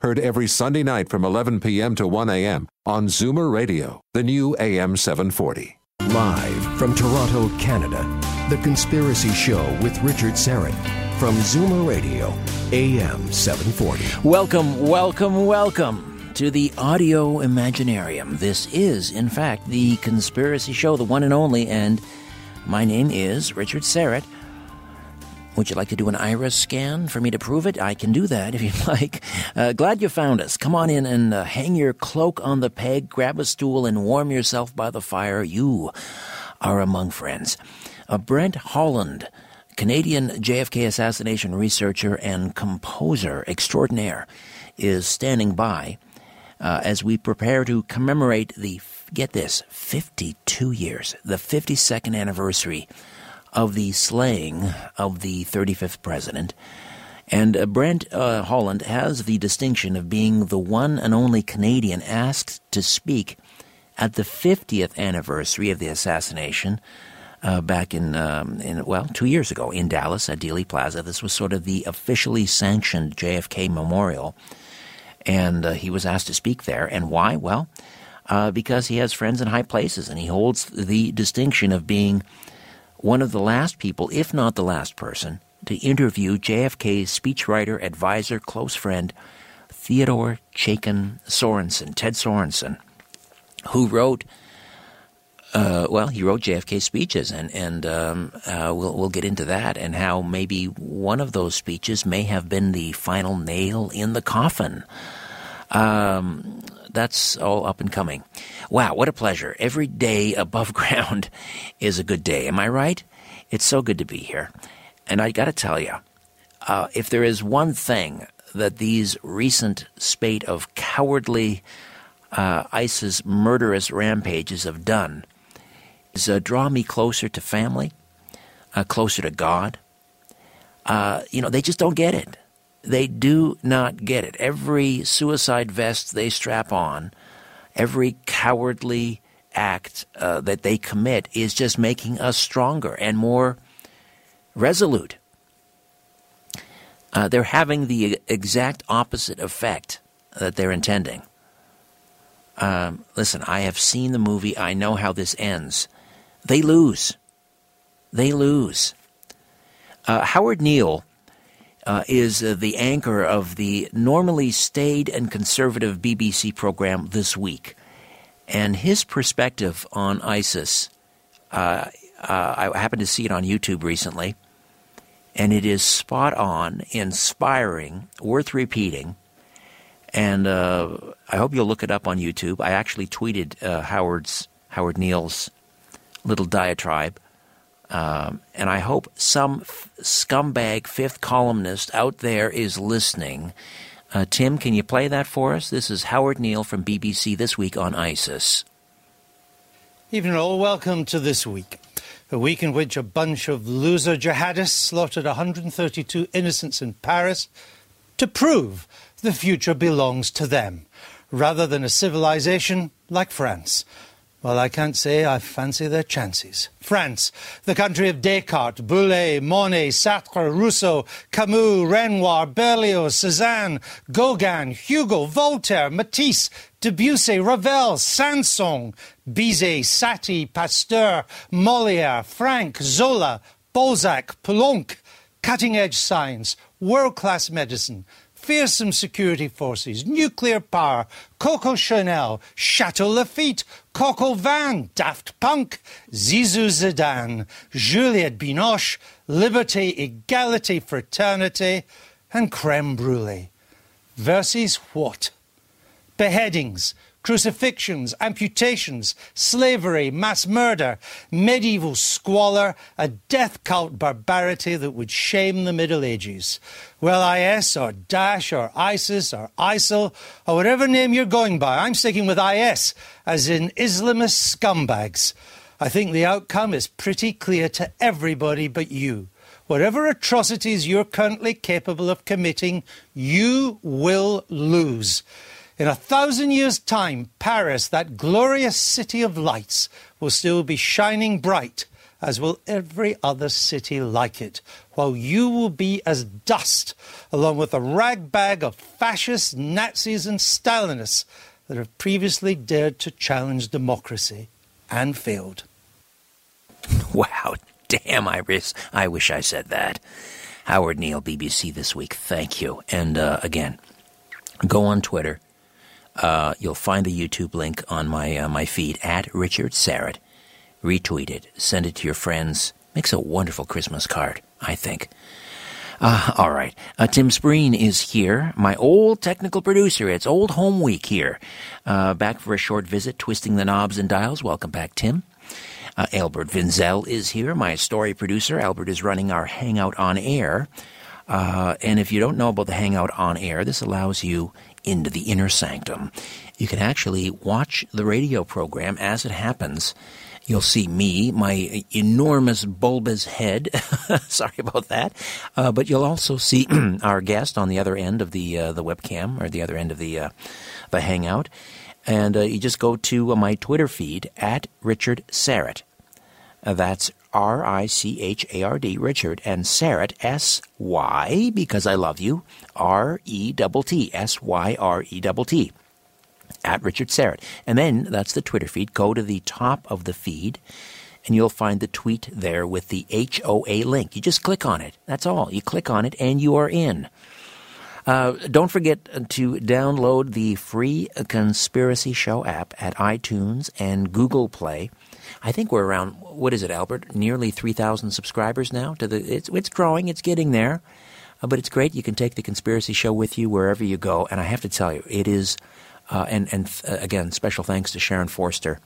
Heard every Sunday night from 11 p.m. to 1 a.m. on Zoomer Radio, the new AM 740. Live from Toronto, Canada, The Conspiracy Show with Richard Syrett. From Zoomer Radio, AM 740. Welcome to the audio imaginarium. This is, in fact, The Conspiracy Show, the one and only, and my name is Richard Syrett. Would you like to do an iris scan for me to prove it? I can do that if you'd like. Glad you found us. Come on in and hang your cloak on the peg, grab a stool, and warm yourself by the fire. You are among friends. Brent Holland, Canadian JFK assassination researcher and composer extraordinaire, is standing by as we prepare to commemorate the, 52 years, the 52nd anniversary of the slaying of the 35th president. And Brent Holland has the distinction of being the one and only Canadian asked to speak at the 50th anniversary of the assassination back in 2 years ago in Dallas at Dealey Plaza. This was sort of the officially sanctioned JFK memorial. And he was asked to speak there. And why? Well, because he has friends in high places, and he holds the distinction of being one of the last people, if not the last person, to interview JFK's speechwriter, advisor, close friend, Theodore Chaikin Sorensen, Ted Sorensen, who wrote, he wrote JFK speeches, and we'll get into that, and how maybe one of those speeches may have been the final nail in the coffin. That's all up and coming. Wow, what a pleasure. Every day above ground is a good day. Am I right? It's so good to be here. And I got to tell you, if there is one thing that these recent spate of cowardly ISIS murderous rampages have done, is draw me closer to family, closer to God. They just don't get it. They do not get it. Every suicide vest they strap on, every cowardly act that they commit is just making us stronger and more resolute. They're having the exact opposite effect that they're intending. Listen, I have seen the movie. I know how this ends. They lose. Howard Neal is the anchor of the normally staid and conservative BBC program This Week. And his perspective on ISIS, I happened to see it on YouTube recently, and it is spot on, inspiring, worth repeating. And I hope you'll look it up on YouTube. I actually tweeted Howard Neal's little diatribe. And I hope some scumbag fifth columnist out there is listening. Tim, can you play that for us? This is Howard Neal from BBC This Week on ISIS. Evening all, welcome to This Week. A week in which a bunch of loser jihadists slaughtered 132 innocents in Paris to prove the future belongs to them, rather than a civilization like France. Well, I can't say I fancy their chances. France, the country of Descartes, Boulez, Monet, Sartre, Rousseau, Camus, Renoir, Berlioz, Cézanne, Gauguin, Hugo, Voltaire, Matisse, Debussy, Ravel, Sanson, Bizet, Satie, Pasteur, Molière, Frank, Zola, Balzac, Poulenc, cutting-edge science, world-class medicine, fearsome security forces, nuclear power, Coco Chanel, Chateau Lafitte, Coco Van, Daft Punk, Zizou Zidane, Juliette Binoche, Liberty, Egality, Fraternity, and Creme Brulee. Versus what? Beheadings, crucifixions, amputations, slavery, mass murder, medieval squalor, a death cult barbarity that would shame the Middle Ages. Well, IS or Daesh or ISIS or ISIL or whatever name you're going by, I'm sticking with IS, as in Islamist scumbags. I think the outcome is pretty clear to everybody but you. Whatever atrocities you're currently capable of committing, you will lose. In 1,000 years' time, Paris, that glorious city of lights, will still be shining bright, as will every other city like it, while you will be as dust, along with a ragbag of fascists, Nazis and Stalinists that have previously dared to challenge democracy. And failed. Wow, damn, Iris. I wish I said that. Howard Neal, BBC This Week, thank you. And again, go on Twitter. You'll find the YouTube link on my feed, at Richard Syrett. Retweet it. Send it to your friends. Makes a wonderful Christmas card, I think. All right. Tim Spreen is here, my old technical producer. It's old home week here. Back for a short visit, twisting the knobs and dials. Welcome back, Tim. Albert Vinzel is here, my story producer. Albert is running our Hangout on Air. And if you don't know about the Hangout on Air, this allows you into the inner sanctum. You can actually watch the radio program as it happens. You'll see me, my enormous bulbous head. Sorry about that. But you'll also see our guest on the other end of the webcam, or the other end of the Hangout. And you just go to my Twitter feed, at Richard Syrett. That's R-I-C-H-A-R-D, Richard, and Syrett, S-Y, because I love you, R-E-T-T, S-Y-R-E-T-T. At Richard Syrett. And then that's the Twitter feed. Go to the top of the feed and you'll find the tweet there with the HOA link. You just click on it. That's all. You click on it and you are in. Don't forget to download the free Conspiracy Show app at iTunes and Google Play. I think we're around, what is it, Albert? Nearly 3,000 subscribers now. It's growing. It's getting there. But it's great. You can take the Conspiracy Show with you wherever you go. And I have to tell you, it is... again, special thanks to Sharon Forster,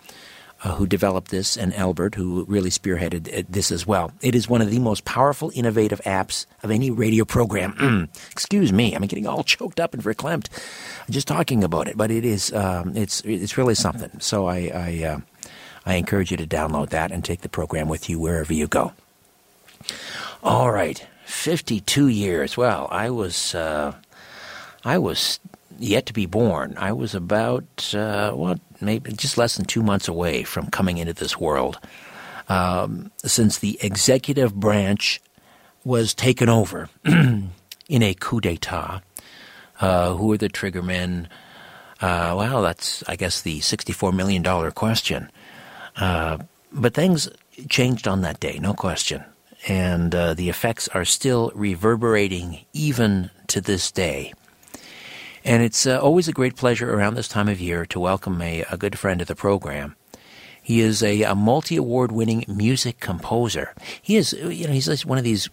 who developed this, and Albert, who really spearheaded this as well. It is one of the most powerful, innovative apps of any radio program. Excuse me, I'm getting all choked up and verklempt just talking about it, but it is it's really something. So I encourage you to download that and take the program with you wherever you go. All right, 52 years. Well, I was yet to be born. I was about, maybe just less than 2 months away from coming into this world, since the executive branch was taken over in a coup d'etat. Who are the triggermen? Well, that's, I guess, the $64 million question. But things changed on that day, no question. And the effects are still reverberating even to this day. And it's always a great pleasure around this time of year to welcome a good friend of the program. He is a multi-award-winning music composer. He is, you know, he's one of these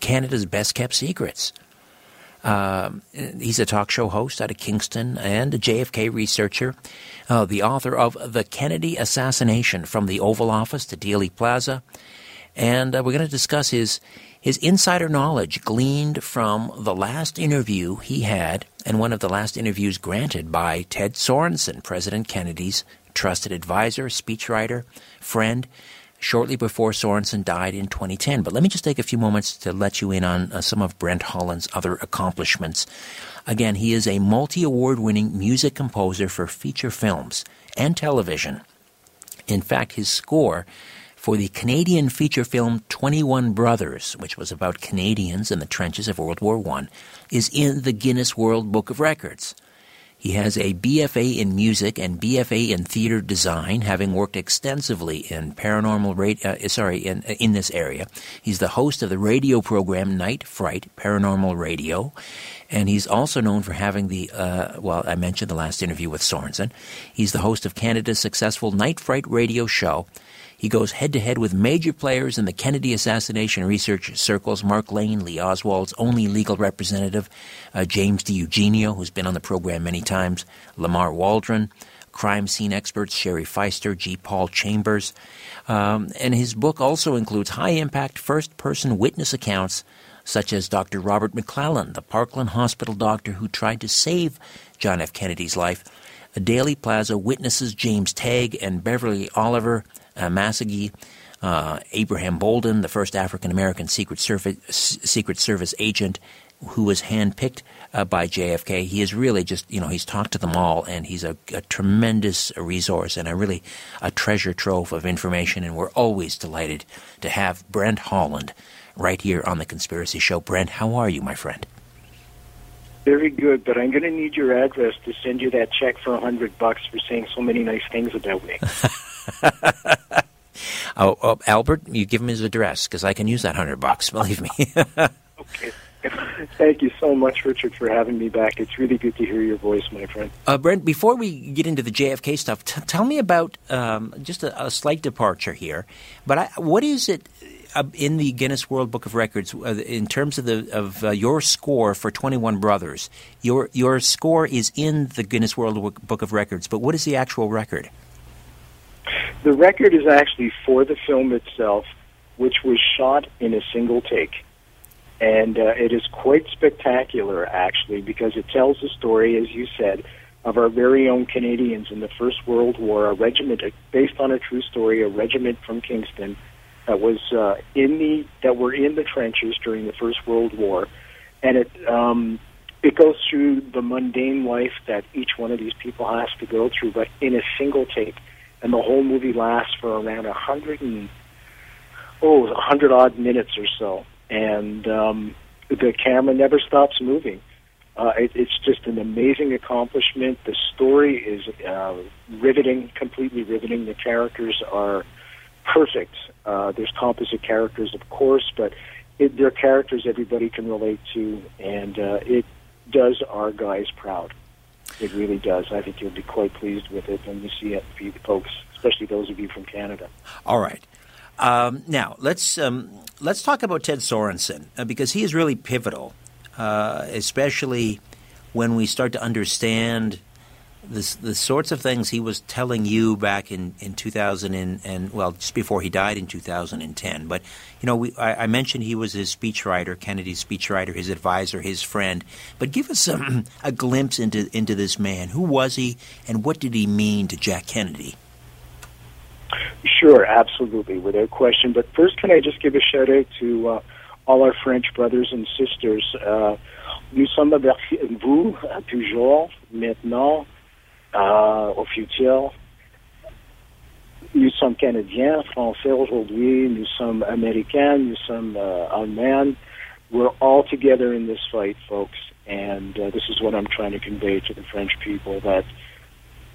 Canada's best-kept secrets. He's a talk show host out of Kingston and a JFK researcher, the author of The Kennedy Assassination from the Oval Office to Dealey Plaza. And we're going to discuss his insider knowledge gleaned from the last interview he had, and one of the last interviews granted by Ted Sorensen, President Kennedy's trusted advisor, speechwriter, friend, shortly before Sorensen died in 2010. But let me just take a few moments to let you in on some of Brent Holland's other accomplishments. Again, he is a multi-award-winning music composer for feature films and television. In fact, his score for the Canadian feature film 21 Brothers, which was about Canadians in the trenches of World War I, is in the Guinness World Book of Records. He has a BFA in music and BFA in theater design, having worked extensively in paranormal in this area. He's the host of the radio program Night Fright, Paranormal Radio, and he's also known for having the, I mentioned the last interview with Sorensen. He's the host of Canada's successful Night Fright radio show. He goes head-to-head with major players in the Kennedy assassination research circles, Mark Lane, Lee Oswald's only legal representative, James DiEugenio, who's been on the program many times, Lamar Waldron, crime scene experts Sherry Feister, G. Paul Chambers. And his book also includes high-impact first-person witness accounts such as Dr. Robert McClellan, the Parkland Hospital doctor who tried to save John F. Kennedy's life, Dealey Plaza witnesses James Tague and Beverly Oliver Massagy, Abraham Bolden, the first African-American Secret Service agent who was handpicked by JFK. He is really just, he's talked to them all, and he's a tremendous resource and a treasure trove of information, and we're always delighted to have Brent Holland right here on The Conspiracy Show. Brent, how are you, my friend? Very good, but I'm going to need your address to send you that check for $100 for saying so many nice things about me. Oh, Albert, you give him his address because I can use that $100, believe me. Okay. Thank you so much, Richard, for having me back. It's really good to hear your voice, my friend. Brent, before we get into the JFK stuff, tell me about just a slight departure here. But what is it in the Guinness World Book of Records, in terms of your score for 21 Brothers, your score is in the Guinness World Book of Records, but what is the actual record? The record is actually for the film itself, which was shot in a single take. And it is quite spectacular, actually, because it tells the story, as you said, of our very own Canadians in the First World War, a regiment based on a true story, a regiment from Kingston, that were in the trenches during the First World War, and it goes through the mundane life that each one of these people has to go through, but in a single take, and the whole movie lasts for around 100 odd minutes or so, and the camera never stops moving. It's just an amazing accomplishment. The story is riveting, completely riveting. The characters are perfect. There's composite characters, of course, but they're characters everybody can relate to, and it does our guys proud. It really does. I think you'll be quite pleased with it when you see it, folks, especially those of you from Canada. All right. Now, let's talk about Ted Sorensen, because he is really pivotal, especially when we start to understand the sorts of things he was telling you back in 2000 and just before he died in 2010. But, I mentioned he was his speechwriter, Kennedy's speechwriter, his advisor, his friend. But give us a glimpse into this man. Who was he, and what did he mean to Jack Kennedy? Sure, absolutely, without question. But first, can I just give a shout-out to all our French brothers and sisters? Nous sommes avec vous, toujours, maintenant. Au futur, nous sommes Canadiens, Français aujourd'hui, nous sommes Américains, nous sommes Allemands. We're all together in this fight, folks, and this is what I'm trying to convey to the French people, that,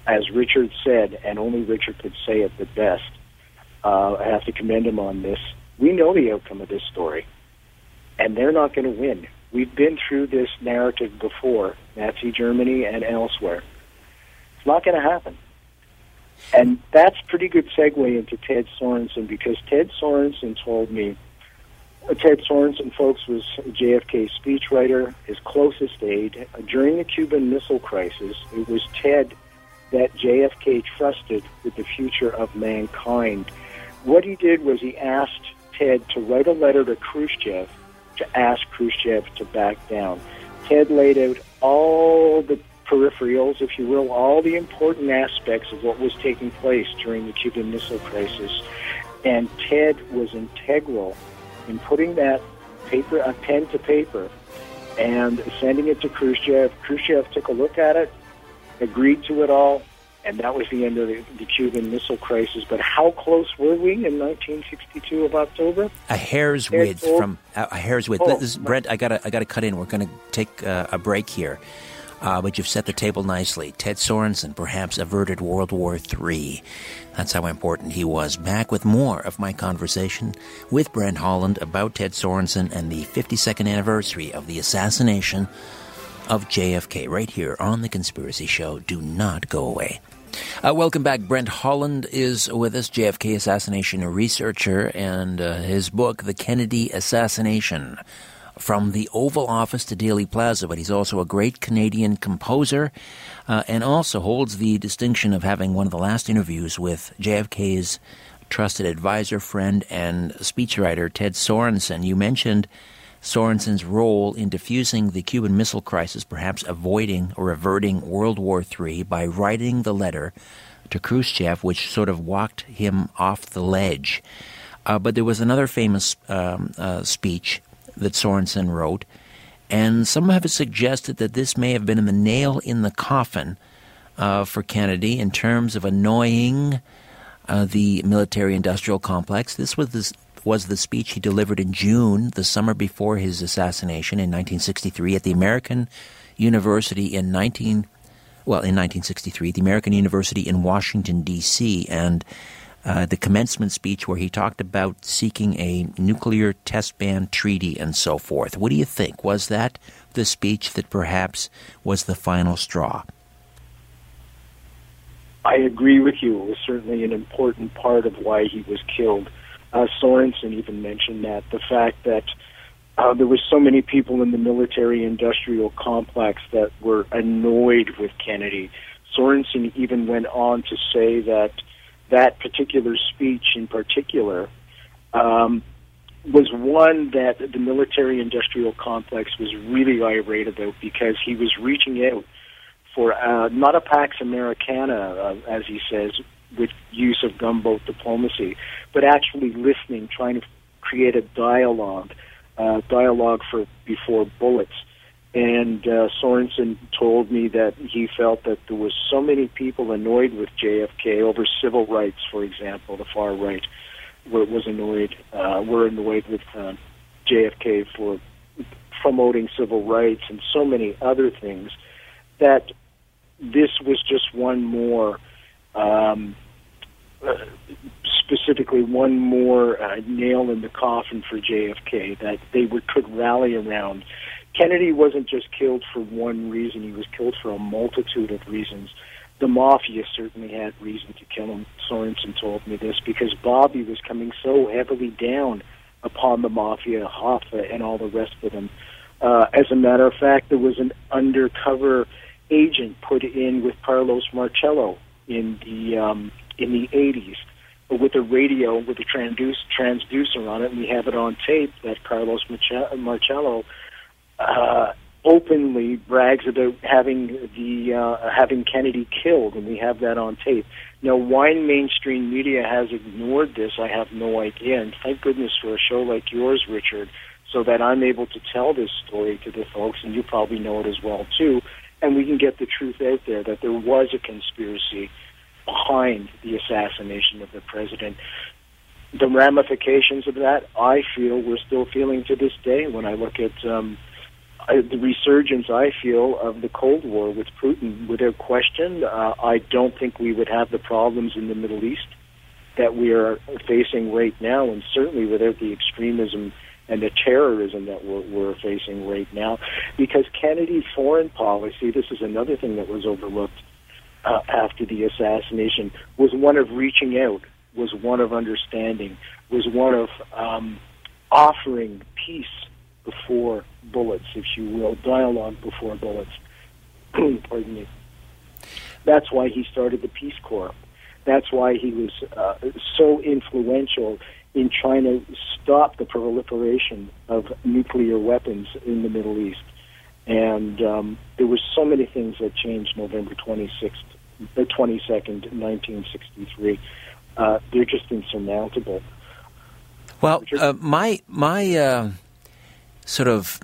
as Richard said, and only Richard could say it the best, I have to commend him on this. We know the outcome of this story, and they're not going to win. We've been through this narrative before, Nazi Germany and elsewhere. Not going to happen. And that's a pretty good segue into Ted Sorensen, because Ted Sorensen told me, Ted Sorensen, folks, was JFK's speechwriter, his closest aide. During the Cuban Missile Crisis, it was Ted that JFK trusted with the future of mankind. What he did was he asked Ted to write a letter to Khrushchev to ask Khrushchev to back down. Ted laid out all the peripherals, if you will, all the important aspects of what was taking place during the Cuban Missile Crisis. And Ted was integral in putting that paper, a pen to paper, and sending it to Khrushchev. Khrushchev took a look at it, agreed to it all, and that was the end of the Cuban Missile Crisis. But how close were we in 1962 of October? A hair's width from a hair's width. Oh, this is Brent, I gotta cut in. We're going to take a break here. But you've set the table nicely. Ted Sorensen perhaps averted World War III. That's how important he was. Back with more of my conversation with Brent Holland about Ted Sorensen and the 52nd anniversary of the assassination of JFK right here on The Conspiracy Show. Do not go away. Welcome back. Brent Holland is with us, JFK assassination researcher, and his book, The Kennedy Assassination from the Oval Office to Dealey Plaza. But he's also a great Canadian composer and also holds the distinction of having one of the last interviews with JFK's trusted advisor, friend, and speechwriter, Ted Sorensen. You mentioned Sorensen's role in defusing the Cuban Missile Crisis, perhaps avoiding or averting World War III by writing the letter to Khrushchev, which sort of walked him off the ledge. But there was another famous speech that Sorensen wrote, and some have suggested that this may have been the nail in the coffin for Kennedy in terms of annoying the military-industrial complex. This was the speech he delivered in June, the summer before his assassination in 1963 at the American University in the American University in Washington, D.C., and the commencement speech where he talked about seeking a nuclear test ban treaty and so forth. What do you think? Was that the speech that perhaps was the final straw? I agree with you. It was certainly an important part of why he was killed. Sorensen even mentioned that, the fact that there were so many people in the military-industrial complex that were annoyed with Kennedy. Sorensen even went on to say that that particular speech in particular was one that the military-industrial complex was really irate about, because he was reaching out for not a Pax Americana, as he says, with use of gunboat diplomacy, but actually listening, trying to create a dialogue for before bullets. And Sorensen told me that he felt that there was so many people annoyed with JFK over civil rights, for example. The far right were annoyed with JFK for promoting civil rights and so many other things, that this was just one more nail in the coffin for JFK that they could rally around. Kennedy wasn't just killed for one reason. He was killed for a multitude of reasons. The mafia certainly had reason to kill him. Sorensen told me this because Bobby was coming so heavily down upon the mafia, Hoffa, and all the rest of them. As a matter of fact, there was an undercover agent put in with Carlos Marcello in the 80s, but with a radio with a transducer on it, and we have it on tape that Carlos Marcello openly brags about having Kennedy killed, and we have that on tape. Now, why mainstream media has ignored this, I have no idea, and thank goodness for a show like yours, Richard, so that I'm able to tell this story to the folks, and you probably know it as well, too, and we can get the truth out there that there was a conspiracy behind the assassination of the president. The ramifications of that, I feel, we're still feeling to this day when I look at the resurgence, I feel, of the Cold War with Putin. Without question, I don't think we would have the problems in the Middle East that we are facing right now, and certainly without the extremism and the terrorism that we're facing right now. Because Kennedy's foreign policy, this is another thing that was overlooked after the assassination, was one of reaching out, was one of understanding, was one of offering peace before bullets, if you will, dialogue before bullets. Pardon me. That's why he started the Peace Corps. That's why he was so influential in trying to stop the proliferation of nuclear weapons in the Middle East. And there were so many things that changed November 22nd, 1963. They're just insurmountable. Well, my sort of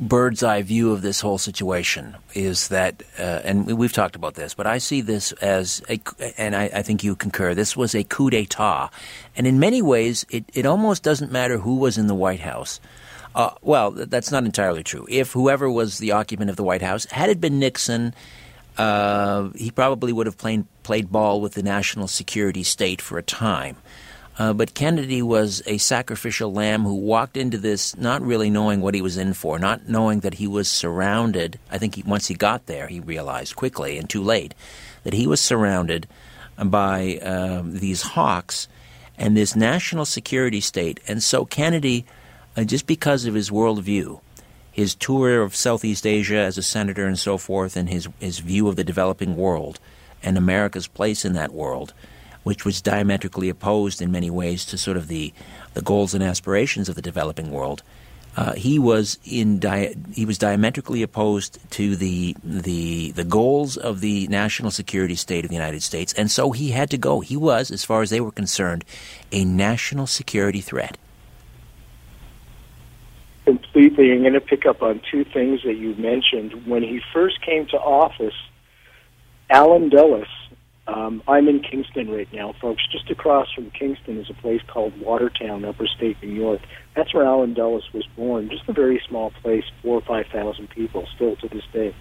bird's eye view of this whole situation is that, and we've talked about this, but I see this as, and I think you concur, this was a coup d'etat. And in many ways, it almost doesn't matter who was in the White House. Well, that's not entirely true. If whoever was the occupant of the White House, had it been Nixon, he probably would have played ball with the national security state for a time. But Kennedy was a sacrificial lamb who walked into this not really knowing what he was in for, not knowing that he was surrounded. I think once he got there, he realized quickly and too late that he was surrounded by these hawks and this national security state. And so Kennedy, just because of his worldview, his tour of Southeast Asia as a senator and so forth, and his view of the developing world and America's place in that world, which was diametrically opposed in many ways to sort of the goals and aspirations of the developing world, he was diametrically opposed to the goals of the national security state of the United States, and so he had to go. He was, as far as they were concerned, a national security threat. Completely. I'm going to pick up on two things that you mentioned. When he first came to office, Allen Dulles, I'm in Kingston right now, folks. Just across from Kingston is a place called Watertown, Upper State, New York. That's where Allen Dulles was born, just a very small place, 4,000 or 5,000 people still to this day.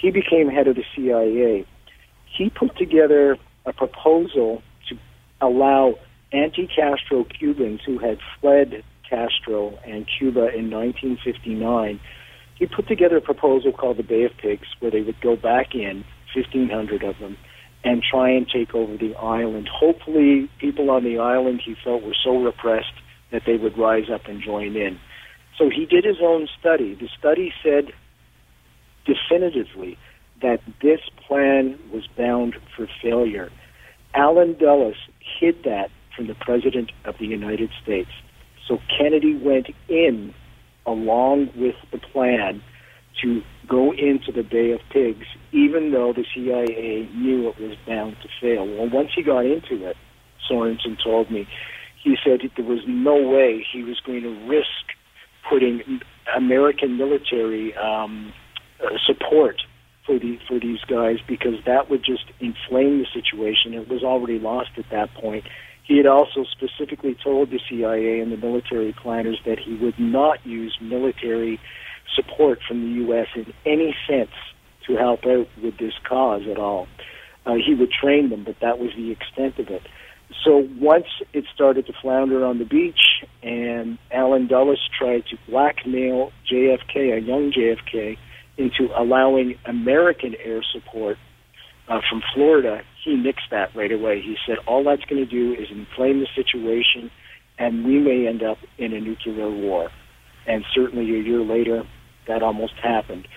He became head of the CIA. He put together a proposal to allow anti-Castro Cubans who had fled Castro and Cuba in 1959, he put together a proposal called the Bay of Pigs, where they would go back in, 1,500 of them, and try and take over the island. Hopefully, people on the island he felt were so repressed that they would rise up and join in. So he did his own study. The study said definitively that this plan was bound for failure. Allen Dulles hid that from the President of the United States. So Kennedy went in along with the plan to go into the Bay of Pigs, even though the CIA knew it was bound to fail. Well, once he got into it, Sorensen told me, he said that there was no way he was going to risk putting American military support for these guys, because that would just inflame the situation. It was already lost at that point. He had also specifically told the CIA and the military planners that he would not use military support from the U.S. in any sense to help out with this cause at all. He would train them, but that was the extent of it. So once it started to flounder on the beach, and Allen Dulles tried to blackmail JFK, a young JFK, into allowing American air support from Florida, he nixed that right away. He said, all that's going to do is inflame the situation, and we may end up in a nuclear war. And certainly a year later, that almost happened.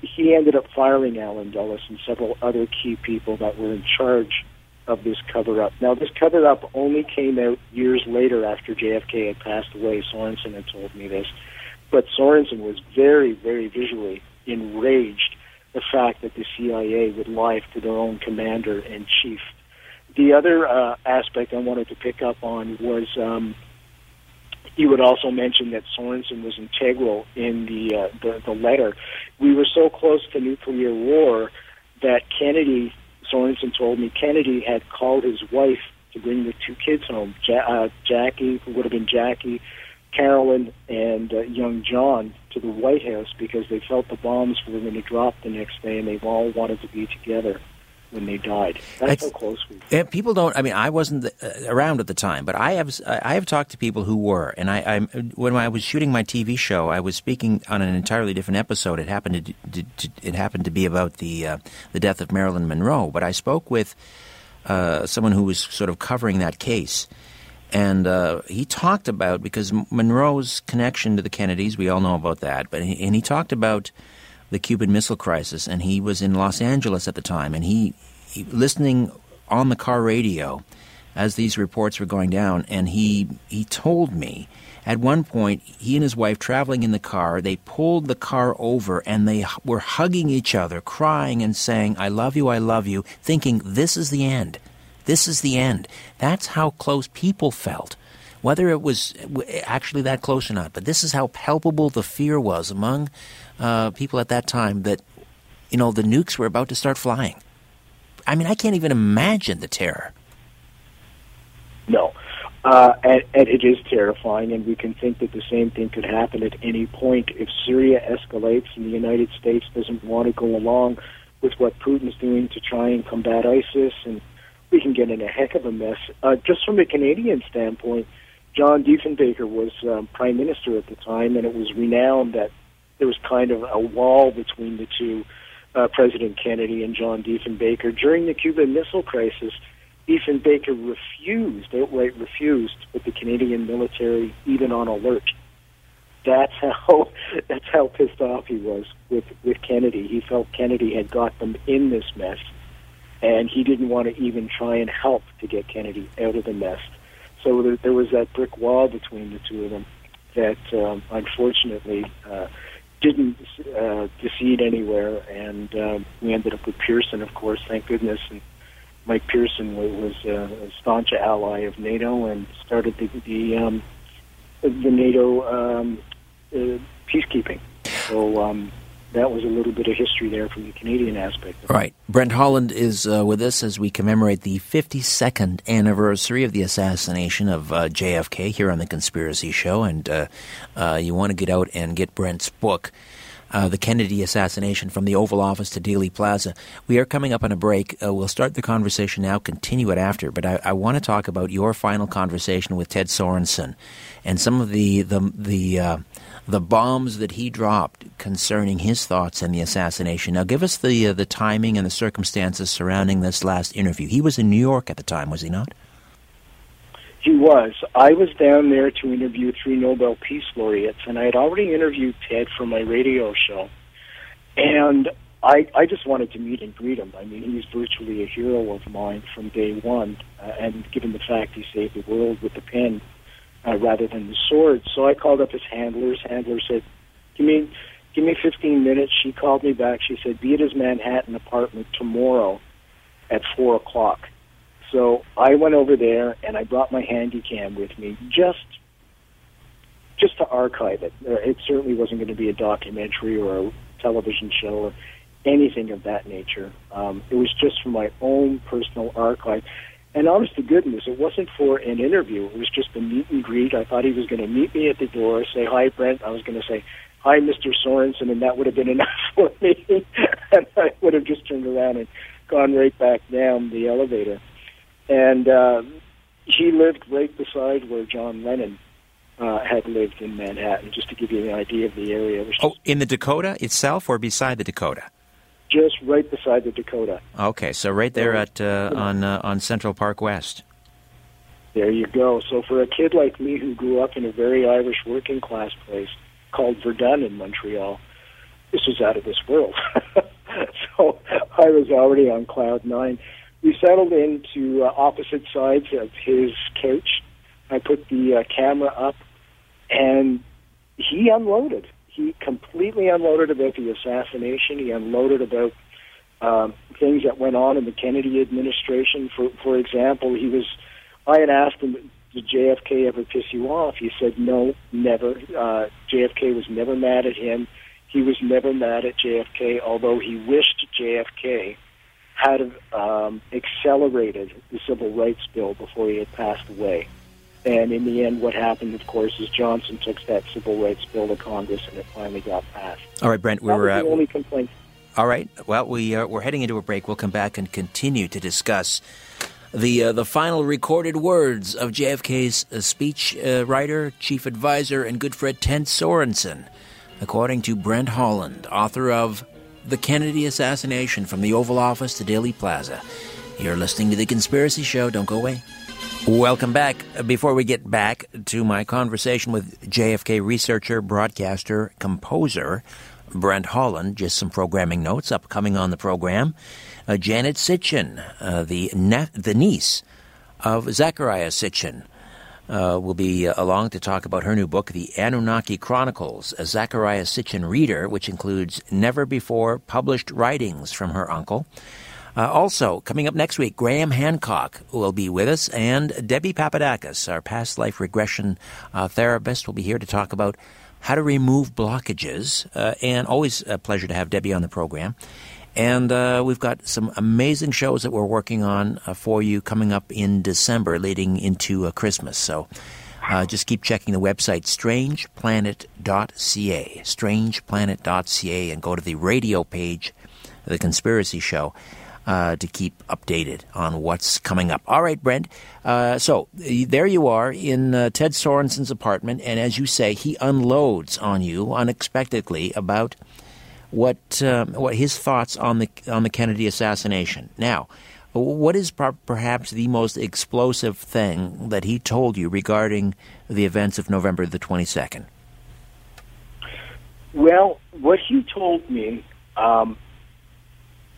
He ended up firing Allen Dulles and several other key people that were in charge of this cover-up. Now, this cover-up only came out years later after JFK had passed away. Sorensen had told me this. But Sorensen was very, very visually enraged the fact that the CIA would lie to their own commander-in-chief. The other aspect I wanted to pick up on was... you would also mention that Sorensen was integral in the letter. We were so close to nuclear war that Kennedy, Sorensen told me, Kennedy had called his wife to bring the two kids home, Jackie, who would have been Jackie, Carolyn, and young John, to the White House because they felt the bombs were going to drop the next day and they all wanted to be together when they died. That's so close. People don't. I mean, I wasn't around at the time, but I have talked to people who were. And when I was shooting my TV show, I was speaking on an entirely different episode. It happened to be about the death of Marilyn Monroe. But I spoke with someone who was sort of covering that case, and he talked about, because Monroe's connection to the Kennedys, we all know about that. But he talked about the Cuban Missile Crisis, and he was in Los Angeles at the time, and he listening on the car radio as these reports were going down, and he told me at one point he and his wife traveling in the car, they pulled the car over and they were hugging each other, crying and saying, I love you, thinking this is the end. This is the end. That's how close people felt. Whether it was actually that close or not, but this is how palpable the fear was among people at that time that, you know, the nukes were about to start flying. I mean, I can't even imagine the terror. No. And it is terrifying, and we can think that the same thing could happen at any point. If Syria escalates and the United States doesn't want to go along with what Putin's doing to try and combat ISIS and we can get in a heck of a mess. Just from a Canadian standpoint, John Diefenbaker was prime minister at the time, and it was renowned that there was kind of a wall between the two, President Kennedy and John Diefenbaker. During the Cuban Missile Crisis, Diefenbaker outright refused to put the Canadian military even on alert. That's how pissed off he was with Kennedy. He felt Kennedy had got them in this mess, and he didn't want to even try and help to get Kennedy out of the mess. So there was that brick wall between the two of them that unfortunately didn't proceed anywhere, and we ended up with Pearson, of course, thank goodness. And Mike Pearson was a staunch ally of NATO and started the NATO peacekeeping. So that was a little bit of history there from the Canadian aspect. Right. Brent Holland is with us as we commemorate the 52nd anniversary of the assassination of JFK here on The Conspiracy Show. And you want to get out and get Brent's book, The Kennedy Assassination from the Oval Office to Dealey Plaza. We are coming up on a break. We'll start the conversation now, continue it after. But I want to talk about your final conversation with Ted Sorensen and some of the bombs that he dropped concerning his thoughts and the assassination. Now, give us the timing and the circumstances surrounding this last interview. He was in New York at the time, was he not? He was. I was down there to interview 3 Nobel Peace Laureates, and I had already interviewed Ted for my radio show. And I just wanted to meet and greet him. I mean, he's virtually a hero of mine from day one, and given the fact he saved the world with the pen rather than the sword. So I called up his handlers. Handler said, give me 15 minutes. She called me back. She said, be at his Manhattan apartment tomorrow at 4 o'clock. So I went over there, and I brought my handy cam with me just to archive it. It certainly wasn't going to be a documentary or a television show or anything of that nature. It was just for my own personal archive. And honest to goodness, it wasn't for an interview. It was just a meet and greet. I thought he was going to meet me at the door, say, hi, Brent. I was going to say, hi, Mr. Sorensen, and that would have been enough for me. And I would have just turned around and gone right back down the elevator. And he lived right beside where John Lennon had lived in Manhattan, just to give you an idea of the area. Oh, in the Dakota itself or beside the Dakota? Just right beside the Dakota. Okay, so right there at on Central Park West. There you go. So for a kid like me who grew up in a very Irish working-class place called Verdun in Montreal, this was out of this world. So I was already on cloud 9. We settled into opposite sides of his couch. I put the camera up, and he unloaded. He completely unloaded about the assassination. He unloaded about things that went on in the Kennedy administration. For example, I had asked him, did JFK ever piss you off? He said, no, never. JFK was never mad at him. He was never mad at JFK, although he wished JFK had accelerated the Civil Rights Bill before he had passed away. And in the end, what happened, of course, is Johnson took that Civil Rights Bill to Congress, and it finally got passed. All right, Brent, that was the only complaint. All right. Well, we're heading into a break. We'll come back and continue to discuss the final recorded words of JFK's speech writer, chief advisor, and good friend Ted Sorensen, according to Brent Holland, author of The Kennedy Assassination from the Oval Office to Dealey Plaza. You're listening to The Conspiracy Show. Don't go away. Welcome back. Before we get back to my conversation with JFK researcher, broadcaster, composer Brent Holland, just some programming notes upcoming on the program. Janet Sitchin, the niece of Zecharia Sitchin, will be along to talk about her new book, The Anunnaki Chronicles, a Zecharia Sitchin reader, which includes never-before-published writings from her uncle. Also, coming up next week, Graham Hancock will be with us, and Debbie Papadakis, our past life regression therapist, will be here to talk about how to remove blockages, and always a pleasure to have Debbie on the program. And we've got some amazing shows that we're working on for you coming up in December, leading into Christmas. So just keep checking the website, strangeplanet.ca, strangeplanet.ca, and go to the radio page, The Conspiracy Show. to keep updated on what's coming up. All right, Brent. So there you are in Ted Sorensen's apartment, and as you say, he unloads on you unexpectedly about what his thoughts on the Kennedy assassination. Now, what is perhaps the most explosive thing that he told you regarding the events of November the 22nd? Well, what he told me, and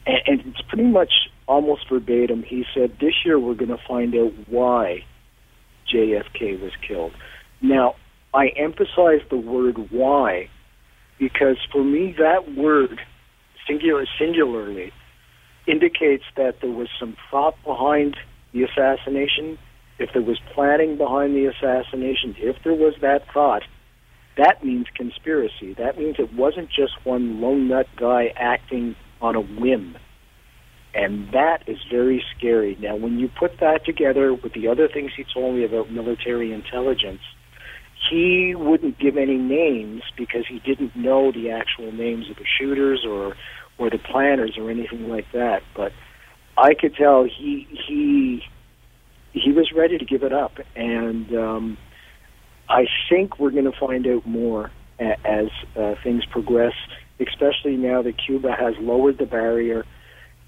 it's pretty much almost verbatim, he said, this year we're going to find out why JFK was killed. Now, I emphasize the word why, because for me that word, singularly, indicates that there was some thought behind the assassination, if there was planning behind the assassination, if there was that thought, that means conspiracy. That means it wasn't just one lone nut guy acting on a whim. And that is very scary. Now, when you put that together with the other things he told me about military intelligence, he wouldn't give any names because he didn't know the actual names of the shooters or the planners or anything like that. But I could tell he was ready to give it up. And I think we're going to find out more as things progress, especially now that Cuba has lowered the barrier.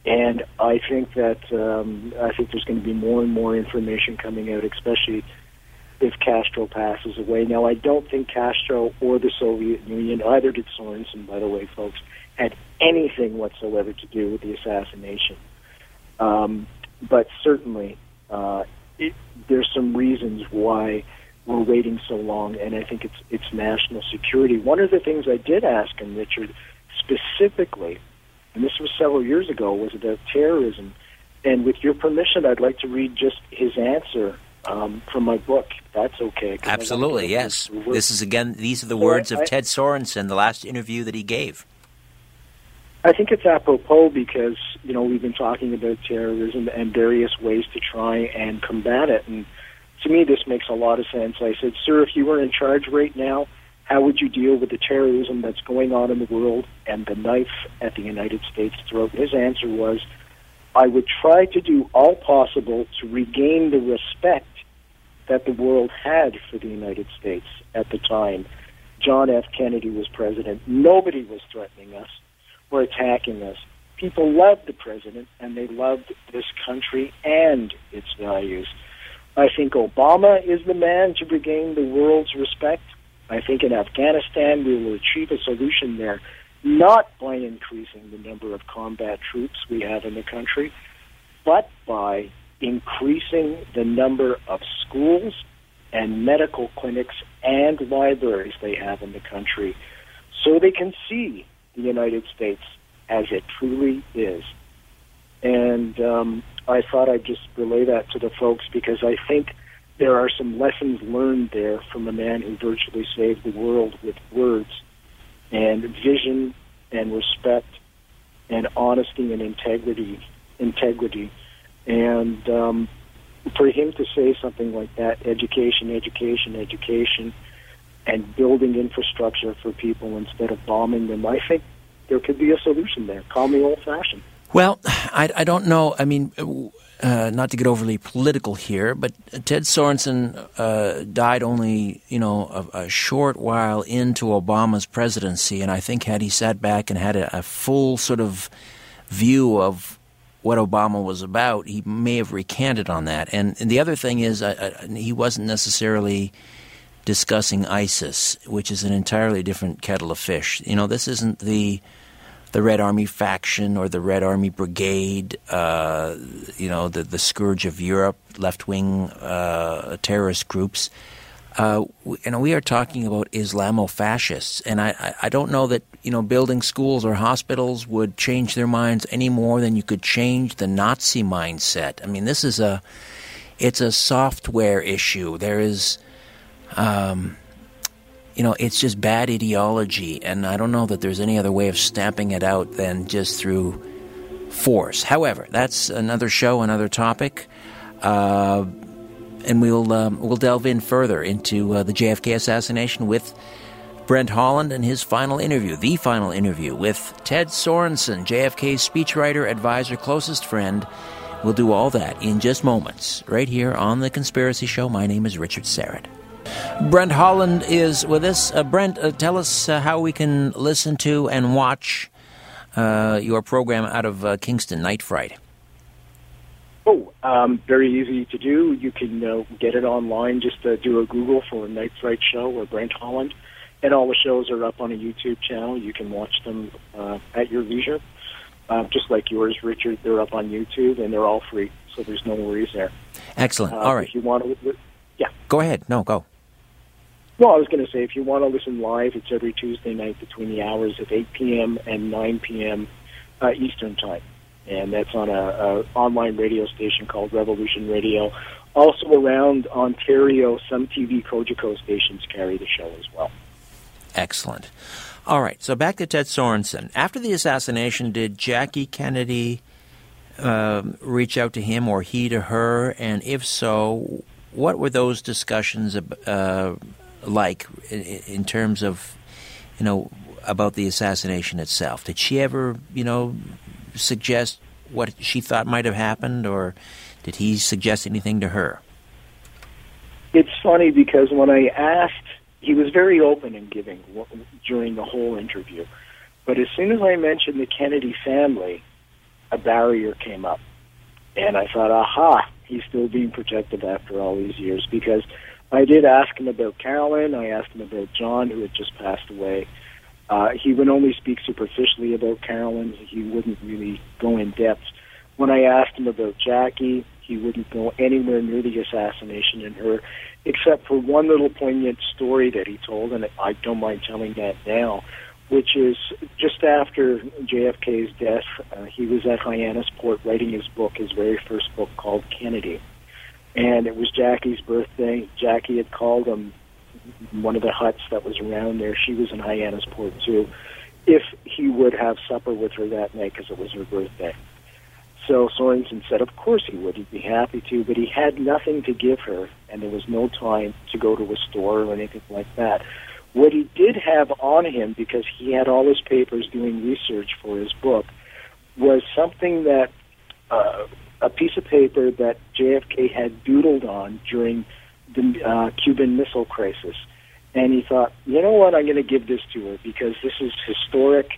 And I think that there's going to be more and more information coming out, especially if Castro passes away. Now, I don't think Castro or the Soviet Union, either did Sorensen, by the way, folks, had anything whatsoever to do with the assassination. But certainly, there's some reasons why we're waiting so long, and I think it's national security. One of the things I did ask him, Richard, specifically, and this was several years ago, was about terrorism. And with your permission, I'd like to read just his answer from my book. That's okay. Absolutely, yes. This is, again, these are the words of Ted Sorensen, the last interview that he gave. I think it's apropos because, you know, we've been talking about terrorism and various ways to try and combat it. And to me, this makes a lot of sense. I said, sir, if you were in charge right now, how would you deal with the terrorism that's going on in the world and the knife at the United States' throat? His answer was, I would try to do all possible to regain the respect that the world had for the United States at the time. John F. Kennedy was president. Nobody was threatening us. Were attacking us. People loved the president, and they loved this country and its values. I think Obama is the man to regain the world's respect. I think in Afghanistan we will achieve a solution there, not by increasing the number of combat troops we have in the country, but by increasing the number of schools and medical clinics and libraries they have in the country so they can see the United States as it truly is. And I thought I'd just relay that to the folks because I think there are some lessons learned there from a man who virtually saved the world with words and vision and respect and honesty and integrity. And for him to say something like that, education, and building infrastructure for people instead of bombing them, I think there could be a solution there. Call me old-fashioned. Well, I don't know. I mean, not to get overly political here, but Ted Sorensen died only, a short while into Obama's presidency, and I think had he sat back and had a full sort of view of what Obama was about, he may have recanted on that. And the other thing is he wasn't necessarily discussing ISIS, which is an entirely different kettle of fish. This isn't the Red Army faction or the Red Army Brigade, the scourge of Europe, left-wing terrorist groups. We are talking about Islamo-fascists, and I don't know that building schools or hospitals would change their minds any more than you could change the Nazi mindset. I mean, this is a software issue. There is it's just bad ideology, and I don't know that there's any other way of stamping it out than just through force. However, that's another show, another topic, and we'll delve in further into the JFK assassination with Brent Holland and his final interview, the final interview with Ted Sorensen, JFK's speechwriter, advisor, closest friend. We'll do all that in just moments, right here on The Conspiracy Show. My name is Richard Syrett. Brent Holland is with us. Brent, tell us how we can listen to and watch your program out of Kingston, Night Fright. Very easy to do. You can get it online. Just do a Google for Night Fright Show or Brent Holland, and all the shows are up on a YouTube channel. You can watch them at your leisure. Just like yours, Richard, they're up on YouTube, and they're all free, so there's no worries there. Excellent. All right. If you want to, yeah. Go ahead. No, go. Well, I was going to say, if you want to listen live, it's every Tuesday night between the hours of 8 p.m. and 9 p.m. Eastern Time, and that's on an online radio station called Revolution Radio. Also around Ontario, some TV Kojiko stations carry the show as well. Excellent. All right, so back to Ted Sorensen. After the assassination, did Jackie Kennedy reach out to him or he to her? And if so, what were those discussions like in terms of, you know, about the assassination itself? Did she ever, you know, suggest what she thought might have happened, or did he suggest anything to her? It's funny because when I asked, he was very open and giving during the whole interview. But as soon as I mentioned the Kennedy family, a barrier came up. And I thought, aha, he's still being protected after all these years. Because I did ask him about Carolyn. I asked him about John, who had just passed away. He would only speak superficially about Carolyn. He wouldn't really go in depth. When I asked him about Jackie, he wouldn't go anywhere near the assassination in her, except for one little poignant story that he told, and I don't mind telling that now, which is just after JFK's death, he was at Hyannisport writing his book, his very first book called Kennedy. And it was Jackie's birthday. Jackie had called him one of the huts that was around there. She was in Hyannisport, too, if he would have supper with her that night because it was her birthday. So Sorensen said, of course he would. He'd be happy to, but he had nothing to give her, and there was no time to go to a store or anything like that. What he did have on him, because he had all his papers doing research for his book, was something that, a piece of paper that JFK had doodled on during the Cuban Missile Crisis. And he thought, you know what, I'm going to give this to her because this is historic.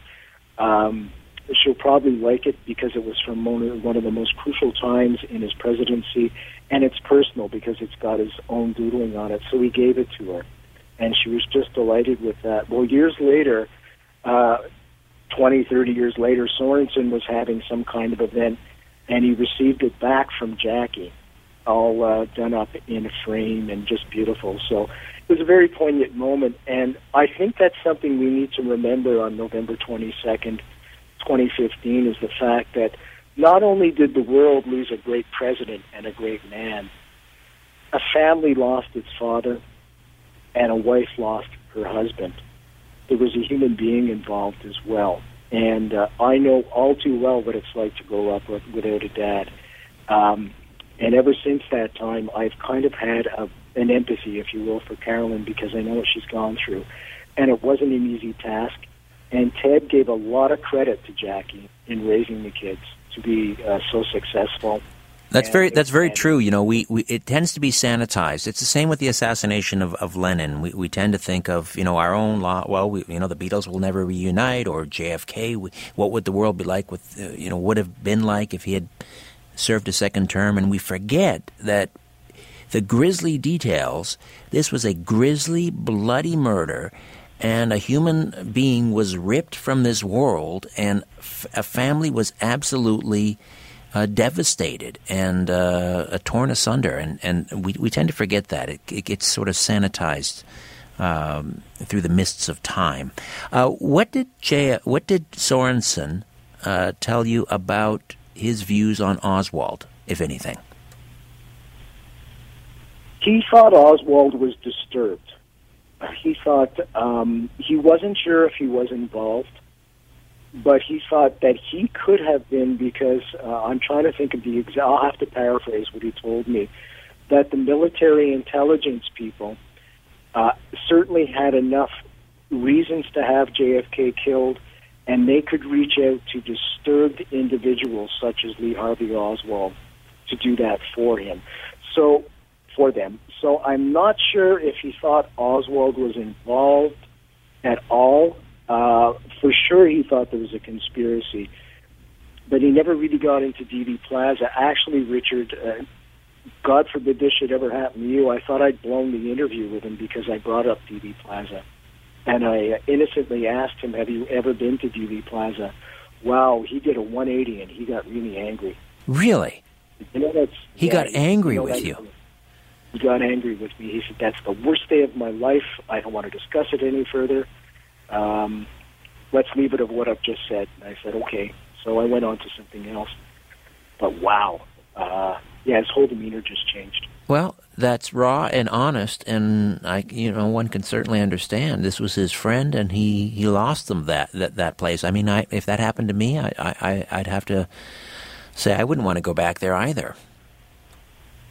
She'll probably like it because it was from one of the most crucial times in his presidency, and it's personal because it's got his own doodling on it. So he gave it to her, and she was just delighted with that. Well, years later, 20, 30 years later, Sorensen was having some kind of event, and he received it back from Jackie, all done up in a frame and just beautiful. So it was a very poignant moment, and I think that's something we need to remember on November 22nd, 2015, is the fact that not only did the world lose a great president and a great man, a family lost its father, and a wife lost her husband. There was a human being involved as well. And I know all too well what it's like to grow up without a dad. And ever since that time, I've kind of had an empathy, if you will, for Carolyn, because I know what she's gone through. And it wasn't an easy task. And Ted gave a lot of credit to Jackie in raising the kids to be so successful. That's very true. You know, it tends to be sanitized. It's the same with the assassination of Lenin. We tend to think of, you know, our own lot. Well, the Beatles will never reunite, or JFK. What would the world be like with would have been like if he had served a second term? And we forget that the grisly details. This was a grisly, bloody murder. And a human being was ripped from this world, and a family was absolutely devastated and torn asunder. And we tend to forget that. It gets sort of sanitized through the mists of time. What did Sorensen tell you about his views on Oswald, if anything? He thought Oswald was disturbed. He thought he wasn't sure if he was involved, but he thought that he could have been because I'm trying to think of the exact. I'll have to paraphrase what he told me, that the military intelligence people certainly had enough reasons to have JFK killed, and they could reach out to disturbed individuals such as Lee Harvey Oswald to do that for him. So, for them. So I'm not sure if he thought Oswald was involved at all. For sure he thought there was a conspiracy, but he never really got into Dealey Plaza. Actually, Richard, God forbid this should ever happen to you, I thought I'd blown the interview with him because I brought up Dealey Plaza. And I innocently asked him, have you ever been to Dealey Plaza? Wow, he did a 180 and he got really angry. Really? You know, that's, he got angry with you. He got angry with me. He said, that's the worst day of my life. I don't want to discuss it any further. Let's leave it of what I've just said. And I said, okay. So I went on to something else. But wow. Yeah, his whole demeanor just changed. Well, that's raw and honest, and one can certainly understand. This was his friend, and he lost them that place. I mean, if that happened to me, I'd have to say I wouldn't want to go back there either.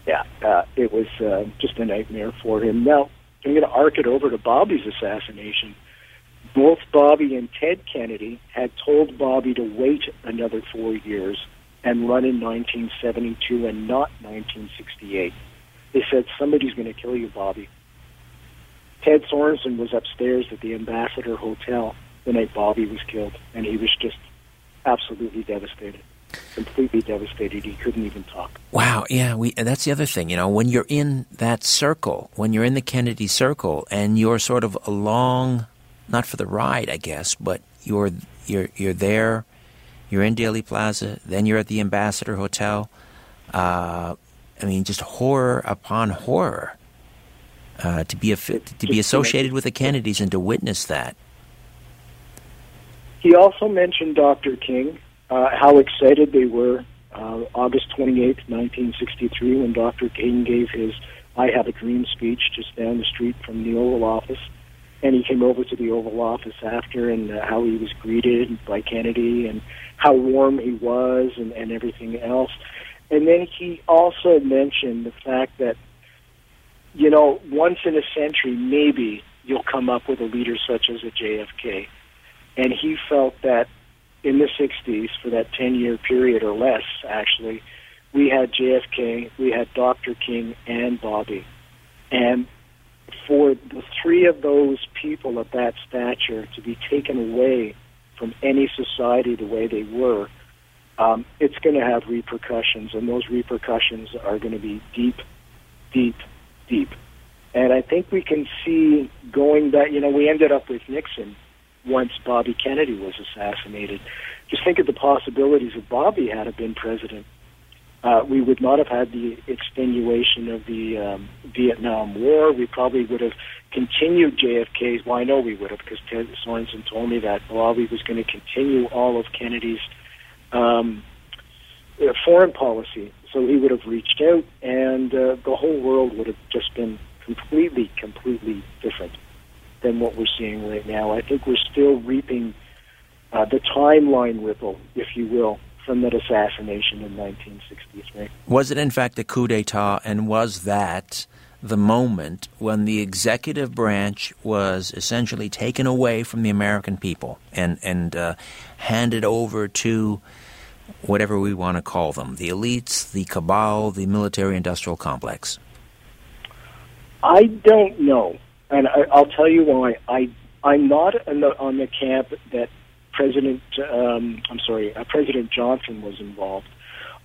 Yeah, it was just a nightmare for him. Now, I'm going to arc it over to Bobby's assassination. Both Bobby and Ted Kennedy had told Bobby to wait another 4 years and run in 1972 and not 1968. They said, somebody's going to kill you, Bobby. Ted Sorensen was upstairs at the Ambassador Hotel the night Bobby was killed, and he was just absolutely devastated. Completely devastated. He couldn't even talk. Wow, yeah, that's the other thing. You know, when you're in that circle, when you're in the Kennedy circle, and you're sort of along, not for the ride, I guess, but you're there, you're in Dealey Plaza, then you're at the Ambassador Hotel. I mean, just horror upon horror. To be associated with the Kennedys and to witness that. He also mentioned Dr. King. How excited they were August 28, 1963, when Dr. King gave his I Have a Dream speech just down the street from the Oval Office. And he came over to the Oval Office after, and how he was greeted by Kennedy and how warm he was and everything else. And then he also mentioned the fact that, you know, once in a century, maybe you'll come up with a leader such as a JFK. And he felt that in the 60s, for that 10-year period or less, actually, we had JFK, we had Dr. King, and Bobby. And for the three of those people of that stature to be taken away from any society the way they were, it's going to have repercussions, and those repercussions are going to be deep, deep, deep. And I think we can see going back, you know, we ended up with Nixon once Bobby Kennedy was assassinated. Just think of the possibilities if Bobby had been president. We would not have had the extenuation of the Vietnam War. We probably would have continued JFK's. Well, I know we would have, because Ted Sorensen told me that Bobby was going to continue all of Kennedy's foreign policy. So he would have reached out, and the whole world would have just been completely, completely different than what we're seeing right now. I think we're still reaping the timeline ripple, if you will, from that assassination in 1963. Was it in fact a coup d'etat, and was that the moment when the executive branch was essentially taken away from the American people and handed over to whatever we want to call them, the elites, the cabal, the military-industrial complex? I don't know. And I'll tell you why. I'm not on the camp that President Johnson was involved.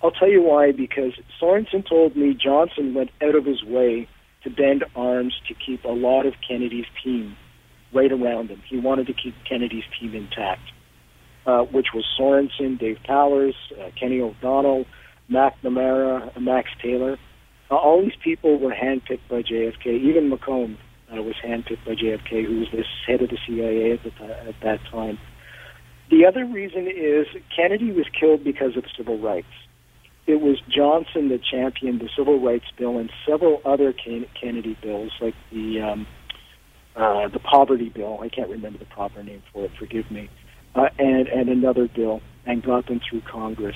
I'll tell you why, because Sorensen told me Johnson went out of his way to bend arms to keep a lot of Kennedy's team right around him. He wanted to keep Kennedy's team intact, which was Sorensen, Dave Powers, Kenny O'Donnell, McNamara, Max Taylor. All these people were handpicked by JFK, even McComb. Was handpicked by JFK, who was this head of the CIA at that time. The other reason is Kennedy was killed because of civil rights. It was Johnson that championed the Civil Rights Bill and several other Kennedy bills, like the Poverty Bill. I can't remember the proper name for it, forgive me, and another bill, and got them through Congress.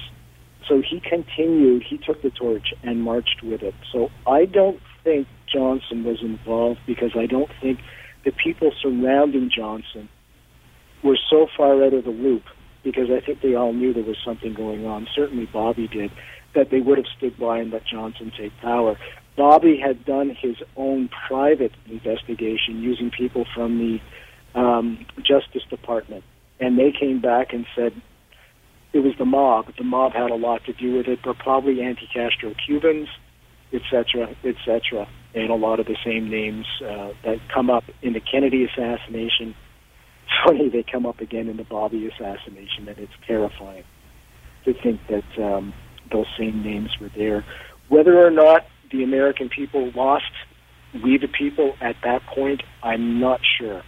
So he continued, he took the torch and marched with it. So I don't think Johnson was involved, because I don't think the people surrounding Johnson were so far out of the loop, because I think they all knew there was something going on, certainly Bobby did, that they would have stood by and let Johnson take power. Bobby had done his own private investigation using people from the Justice Department, and they came back and said it was the mob. The mob had a lot to do with it, but probably anti-Castro Cubans, et cetera, and a lot of the same names that come up in the Kennedy assassination. Funny, they come up again in the Bobby assassination, and it's terrifying to think that those same names were there. Whether or not the American people lost, we the people, at that point, I'm not sure.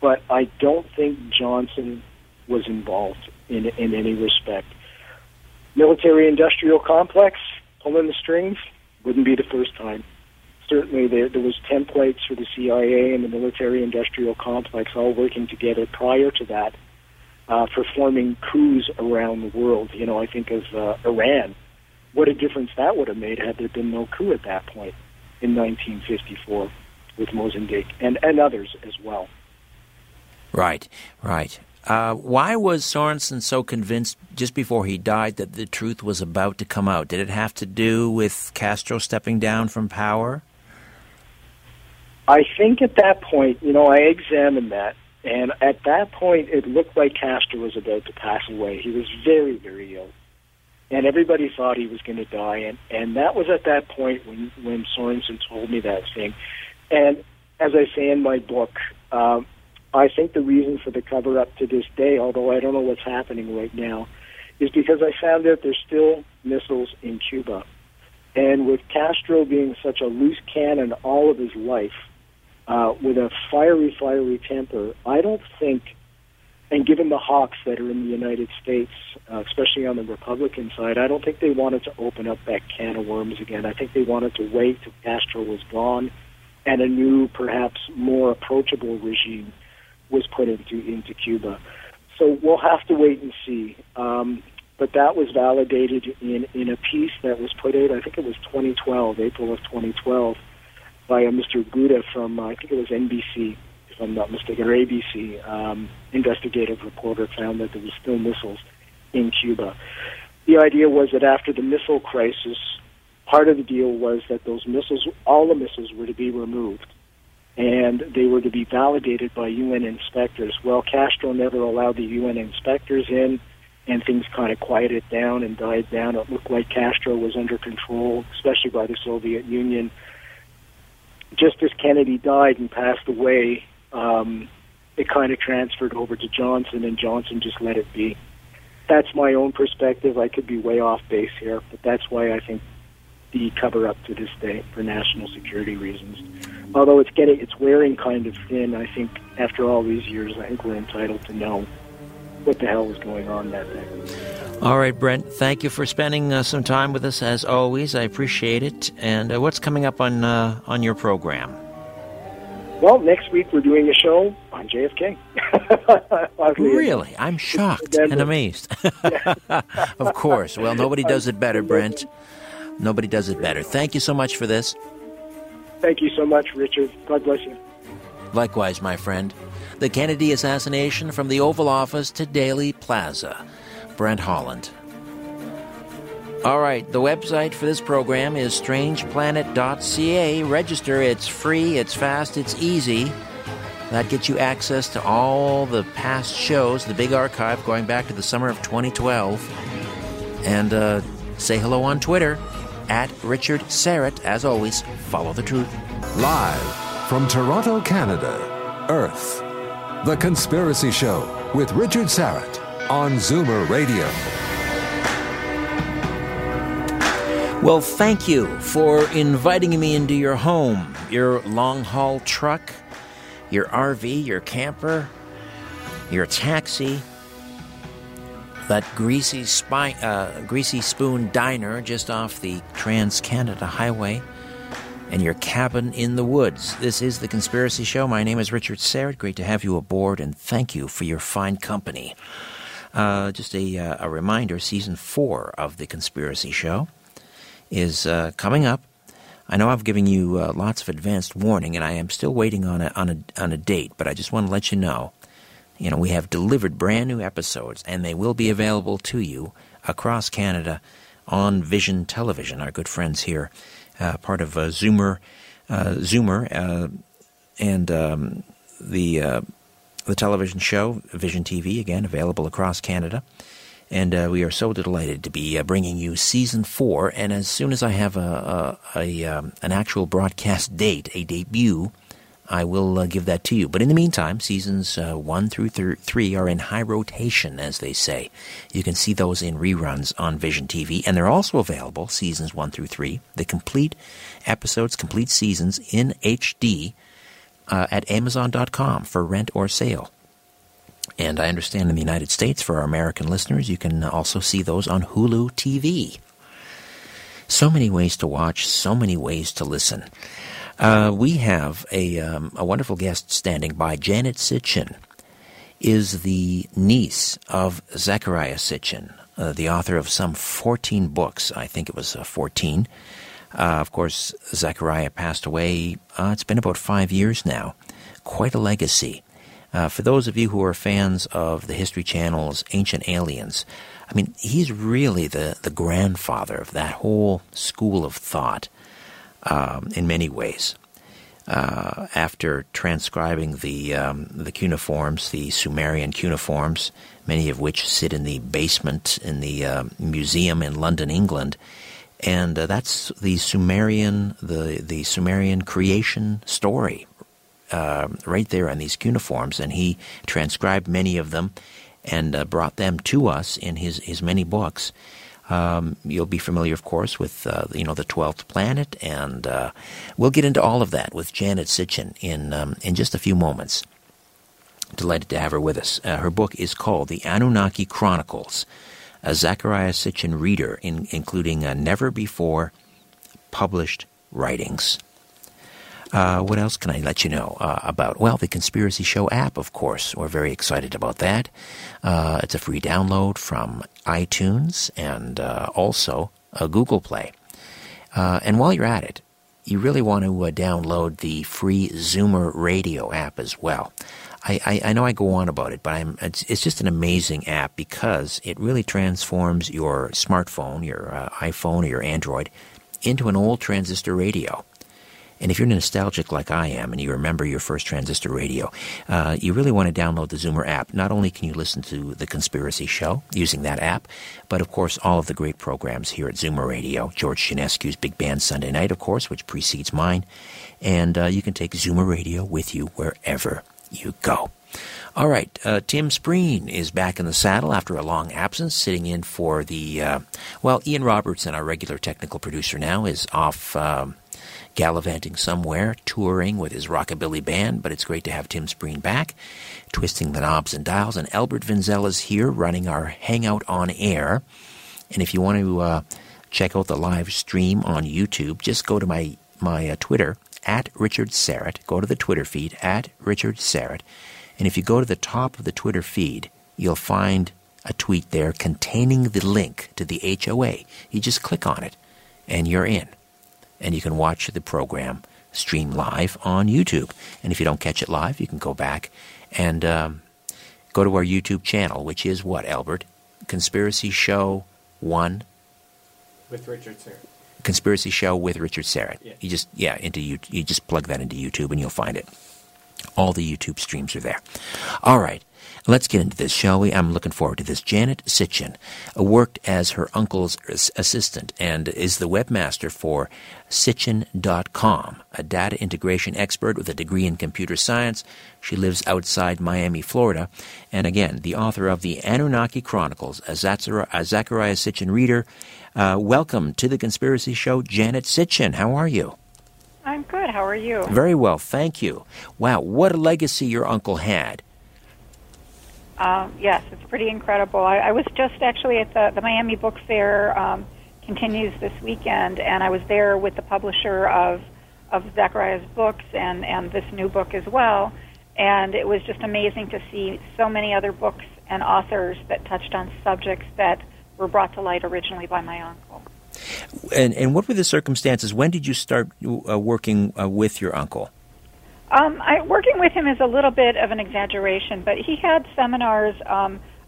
But I don't think Johnson was involved in any respect. Military-industrial complex, pulling the strings, wouldn't be the first time. Certainly there was templates for the CIA and the military-industrial complex all working together prior to that for forming coups around the world. You know, I think of Iran. What a difference that would have made had there been no coup at that point in 1954 with Mozambique and others as well. Right, right. Why was Sorensen so convinced just before he died that the truth was about to come out? Did it have to do with Castro stepping down from power? I think at that point, you know, I examined that, and at that point it looked like Castro was about to pass away. He was very, very ill, and everybody thought he was going to die, and that was at that point when Sorensen told me that thing. And as I say in my book, I think the reason for the cover-up to this day, although I don't know what's happening right now, is because I found out there's still missiles in Cuba. And with Castro being such a loose cannon all of his life, with a fiery, fiery temper, I don't think, and given the hawks that are in the United States, especially on the Republican side, I don't think they wanted to open up that can of worms again. I think they wanted to wait till Castro was gone and a new, perhaps more approachable regime was put into Cuba. So we'll have to wait and see. But that was validated in a piece that was put out, I think it was 2012, April of 2012, by a Mr. Guda from, I think it was NBC, if I'm not mistaken, or ABC, investigative reporter found that there was still missiles in Cuba. The idea was that after the missile crisis, part of the deal was that those missiles, all the missiles were to be removed, and they were to be validated by UN inspectors. Well, Castro never allowed the UN inspectors in, and things kind of quieted down and died down. It looked like Castro was under control, especially by the Soviet Union. Just as Kennedy died and passed away, it kind of transferred over to Johnson, and Johnson just let it be. That's my own perspective. I could be way off base here, but that's why I think the cover-up to this day for national security reasons. Although it's wearing kind of thin, I think after all these years, I think we're entitled to know what the hell was going on that day. All right, Brent, thank you for spending some time with us as always. I appreciate it. And what's coming up on your program? Well, next week we're doing a show on JFK. Really? I'm shocked and amazed. Of course. Well, nobody does it better, Brent. Nobody does it better. Thank you so much for this. Thank you so much, Richard. God bless you. Likewise, my friend. The Kennedy Assassination from the Oval Office to Dealey Plaza. Brent Holland. All right, the website for this program is strangeplanet.ca. Register. It's free, it's fast, it's easy. That gets you access to all the past shows, the big archive going back to the summer of 2012. And say hello on Twitter. @ Richard Syrett, as always, follow the truth. Live from Toronto, Canada, Earth, The Conspiracy Show with Richard Syrett on Zoomer Radio. Well, thank you for inviting me into your home, your long-haul truck, your RV, your camper, your taxi, that greasy spoon diner just off the Trans-Canada Highway, and your cabin in the woods. This is The Conspiracy Show. My name is Richard Syrett. Great to have you aboard, and thank you for your fine company. Just a reminder, Season 4 of The Conspiracy Show is coming up. I know I've given you lots of advanced warning, and I am still waiting on a date, but I just want to let you know, we have delivered brand new episodes, and they will be available to you across Canada on Vision Television, our good friends here, part of Zoomer, and the television show, Vision TV, again, available across Canada. And we are so delighted to be bringing you Season 4. And as soon as I have an actual broadcast date, a debut, I will give that to you. But in the meantime, Seasons 1 through 3 are in high rotation, as they say. You can see those in reruns on Vision TV. And they're also available, Seasons 1 through 3, the complete episodes, complete seasons in HD at Amazon.com for rent or sale. And I understand in the United States, for our American listeners, you can also see those on Hulu TV. So many ways to watch, so many ways to listen. We have a wonderful guest standing by. Janet Sitchin is the niece of Zecharia Sitchin, the author of some 14 books. I think it was 14. Of course, Zecharia passed away. It's been about 5 years now. Quite a legacy. For those of you who are fans of the History Channel's Ancient Aliens, I mean, he's really the grandfather of that whole school of thought in many ways. After transcribing the cuneiforms, the Sumerian cuneiforms, many of which sit in the basement in the museum in London, England, and that's the Sumerian creation story. Right there on these cuneiforms, and he transcribed many of them and brought them to us in his many books. You'll be familiar, of course, with the 12th planet, and we'll get into all of that with Janet Sitchin in just a few moments. Delighted to have her with us. Her book is called The Anunnaki Chronicles, a Zecharia Sitchin reader, including never before published writings. What else can I let you know about? Well, the Conspiracy Show app, of course. We're very excited about that. It's a free download from iTunes and also Google Play. And while you're at it, you really want to download the free Zoomer Radio app as well. I know I go on about it, but it's just an amazing app because it really transforms your smartphone, your iPhone or your Android, into an old transistor radio. And if you're nostalgic like I am and you remember your first transistor radio, you really want to download the Zoomer app. Not only can you listen to The Conspiracy Show using that app, but of course all of the great programs here at Zoomer Radio. George Chinescu's Big Band Sunday Night, of course, which precedes mine. And you can take Zoomer Radio with you wherever you go. All right, Tim Spreen is back in the saddle after a long absence, sitting in for the... Ian Robertson, our regular technical producer now, is off... gallivanting somewhere, touring with his rockabilly band, but it's great to have Tim Spreen back, twisting the knobs and dials. And Albert Vinzel is here running our Hangout on Air. And if you want to check out the live stream on YouTube, just go to my Twitter, at Richard Syrett. Go to the Twitter feed, at Richard Syrett. And if you go to the top of the Twitter feed, you'll find a tweet there containing the link to the HOA. You just click on it, and you're in. And you can watch the program stream live on YouTube. And if you don't catch it live, you can go back and go to our YouTube channel, which is what, Albert? Conspiracy Show 1? With Richard Syrett. Conspiracy Show with Richard Syrett. Yeah. You just plug that into YouTube and you'll find it. All the YouTube streams are there. All right. Let's get into this, shall we? I'm looking forward to this. Janet Sitchin worked as her uncle's assistant and is the webmaster for sitchin.com, a data integration expert with a degree in computer science. She lives outside Miami, Florida, and again, the author of The Anunnaki Chronicles, a Zecharia Sitchin reader. Welcome to The Conspiracy Show, Janet Sitchin. How are you? I'm good. How are you? Very well, thank you. Wow, what a legacy your uncle had. Yes, it's pretty incredible. I was just actually at the Miami Book Fair, continues this weekend, and I was there with the publisher of Zechariah's books and this new book as well, and it was just amazing to see so many other books and authors that touched on subjects that were brought to light originally by my uncle. And what were the circumstances? When did you start working with your uncle? Working with him is a little bit of an exaggeration, but he had seminars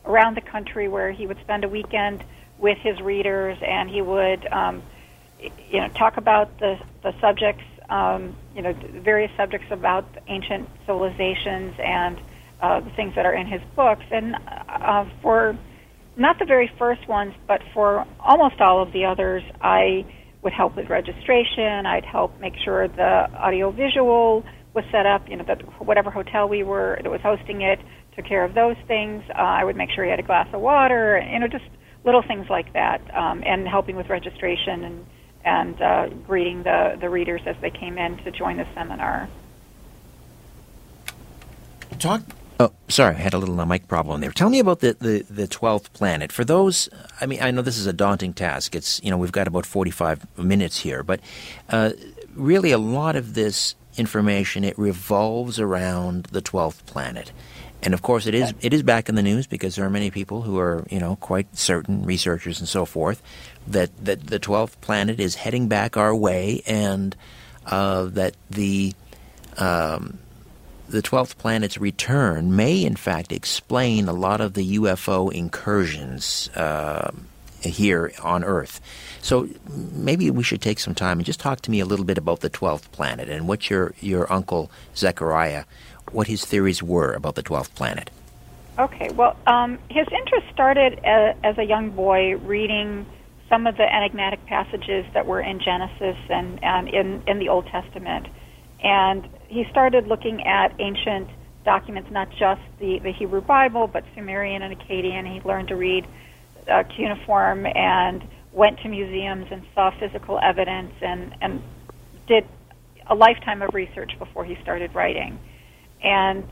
around the country where he would spend a weekend with his readers, and he would, talk about the subjects, various subjects about ancient civilizations and the things that are in his books. And for not the very first ones, but for almost all of the others, I would help with registration. I'd help make sure the audiovisual was set up, that whatever hotel we were that was hosting it took care of those things. I would make sure he had a glass of water, and, just little things like that, and helping with registration and greeting the readers as they came in to join the seminar. Oh, sorry, I had a little mic problem there. Tell me about the 12th planet. For those, I know this is a daunting task. It's, we've got about 45 minutes here, but really a lot of this information, it revolves around the 12th planet. And of course, it is back in the news because there are many people who are, quite certain, researchers and so forth, that the 12th planet is heading back our way, and that the 12th planet's return may, in fact, explain a lot of the UFO incursions here on Earth. So maybe we should take some time and just talk to me a little bit about the 12th planet and what your uncle Zecharia, what his theories were about the 12th planet. Okay, well, his interest started as a young boy reading some of the enigmatic passages that were in Genesis and in the Old Testament. And he started looking at ancient documents, not just the Hebrew Bible, but Sumerian and Akkadian. He learned to read cuneiform and went to museums and saw physical evidence and did a lifetime of research before he started writing. And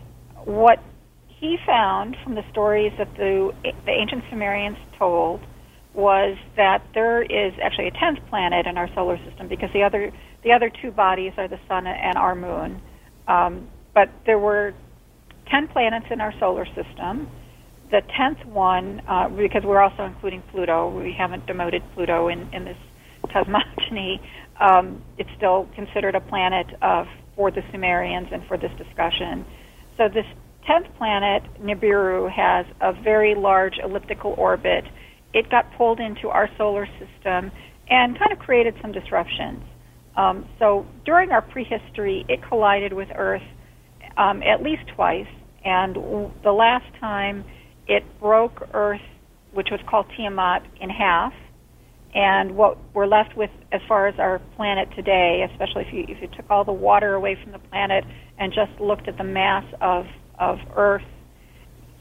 what he found from the stories that the ancient Sumerians told was that there is actually a 10th planet in our solar system, because the other two bodies are the sun and our moon. But there were 10 planets in our solar system. The 10th one, because we're also including Pluto, we haven't demoted Pluto in this cosmogony. It's still considered a planet for the Sumerians and for this discussion. So this 10th planet, Nibiru, has a very large elliptical orbit. It got pulled into our solar system and kind of created some disruptions. So during our prehistory, it collided with Earth at least twice, and the last time it broke Earth, which was called Tiamat, in half. And what we're left with as far as our planet today, especially if you took all the water away from the planet and just looked at the mass of Earth,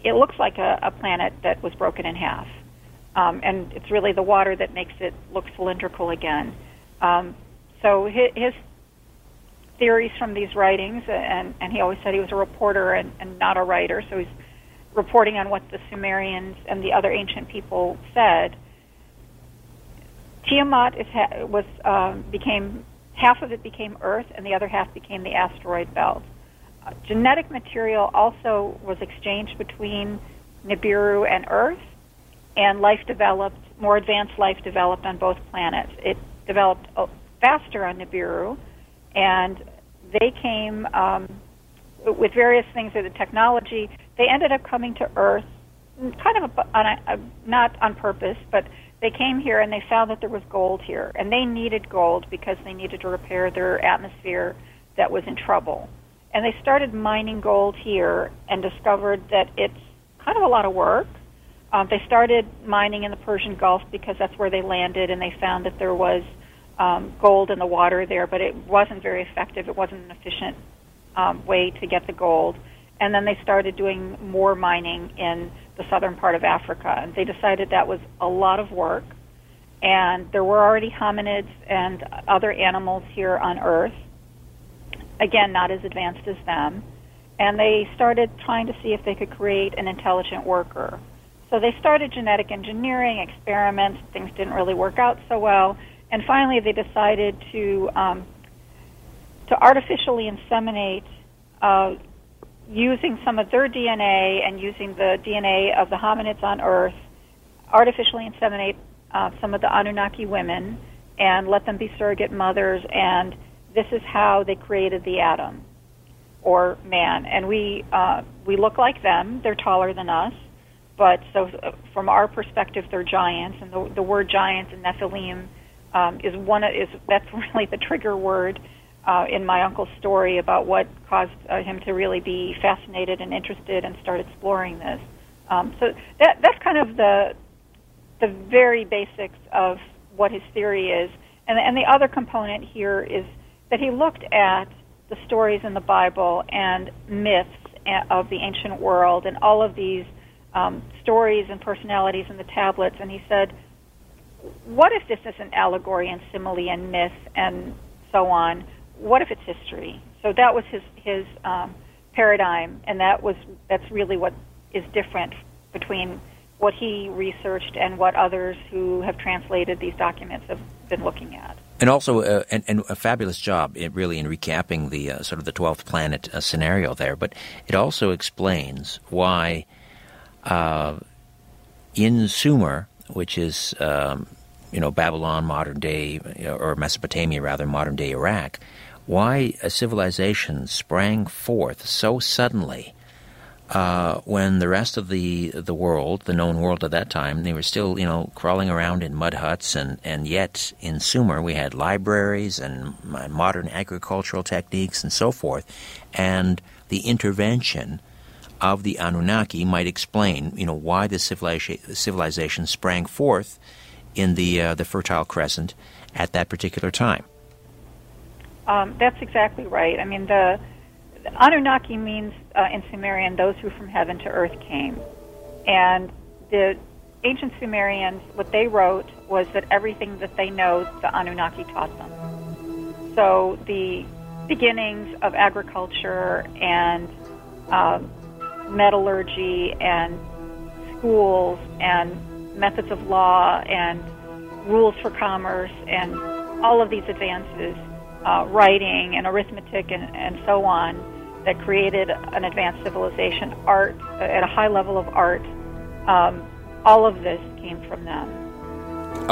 it looks like a planet that was broken in half. And it's really the water that makes it look cylindrical again. So his theories from these writings, and he always said he was a reporter and not a writer, so he's reporting on what the Sumerians and the other ancient people said. Tiamat half of it became Earth, and the other half became the asteroid belt. Genetic material also was exchanged between Nibiru and Earth, and more advanced life developed on both planets. It developed faster on Nibiru, and they came with various things of the technology. They ended up coming to Earth, kind of not on purpose, but they came here and they found that there was gold here, and they needed gold because they needed to repair their atmosphere that was in trouble. And they started mining gold here and discovered that it's kind of a lot of work. They started mining in the Persian Gulf because that's where they landed, and they found that there was gold in the water there, but it wasn't very effective. It wasn't an efficient way to get the gold. And then they started doing more mining in the southern part of Africa, and they decided that was a lot of work, and there were already hominids and other animals here on Earth, again, not as advanced as them, and they started trying to see if they could create an intelligent worker. So they started genetic engineering, experiments. Things didn't really work out so well, and finally they decided to artificially inseminate using some of their DNA and using the DNA of the hominids on Earth, artificially inseminate some of the Anunnaki women and let them be surrogate mothers, and this is how they created the atom or man. And we look like them. They're taller than us. But so from our perspective, they're giants. And the word giants and Nephilim that's really the trigger word in my uncle's story about what caused him to really be fascinated and interested and start exploring this. So that's kind of the very basics of what his theory is. And the other component here is that he looked at the stories in the Bible and myths of the ancient world and all of these stories and personalities in the tablets, and he said, what if this isn't allegory and simile and myth and so on? What if it's history? So that was his paradigm, and that's really what is different between what he researched and what others who have translated these documents have been looking at. And also, and a fabulous job, really, in recapping the sort of the 12th planet scenario there. But it also explains why in Sumer, which is Babylon, modern day, or Mesopotamia rather, modern day Iraq, why a civilization sprang forth so suddenly when the rest of the world, the known world at that time, they were still crawling around in mud huts, and yet in Sumer we had libraries and modern agricultural techniques and so forth, and the intervention of the Anunnaki might explain, why the civilization sprang forth in the Fertile Crescent at that particular time. That's exactly right. I mean, the Anunnaki means, in Sumerian, those who from heaven to earth came. And the ancient Sumerians, what they wrote was that everything that they know, the Anunnaki taught them. So the beginnings of agriculture and metallurgy and schools and methods of law and rules for commerce and all of these advances, writing and arithmetic and so on, that created an advanced civilization, art, at a high level of art, all of this came from them.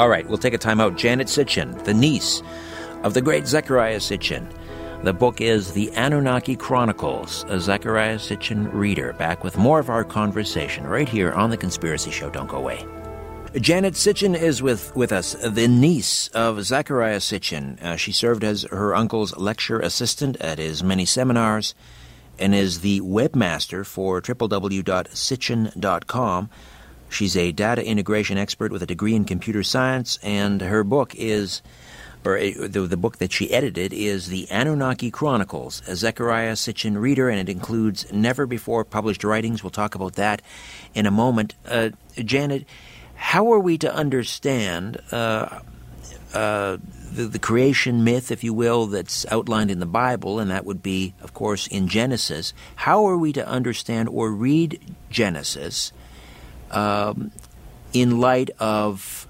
All right, we'll take a time out. Janet Sitchin, the niece of the great Zecharia Sitchin. The book is The Anunnaki Chronicles, a Zecharia Sitchin reader. Back with more of our conversation right here on The Conspiracy Show. Don't go away. Janet Sitchin is with us, the niece of Zecharia Sitchin. She served as her uncle's lecture assistant at his many seminars and is the webmaster for www.sitchin.com. She's a data integration expert with a degree in computer science, and her book is... The book that she edited is The Anunnaki Chronicles, a Zecharia Sitchin reader, and it includes never-before-published writings. We'll talk about that in a moment. Janet, how are we to understand the creation myth, if you will, that's outlined in the Bible, and that would be, of course, in Genesis? How are we to understand or read Genesis in light of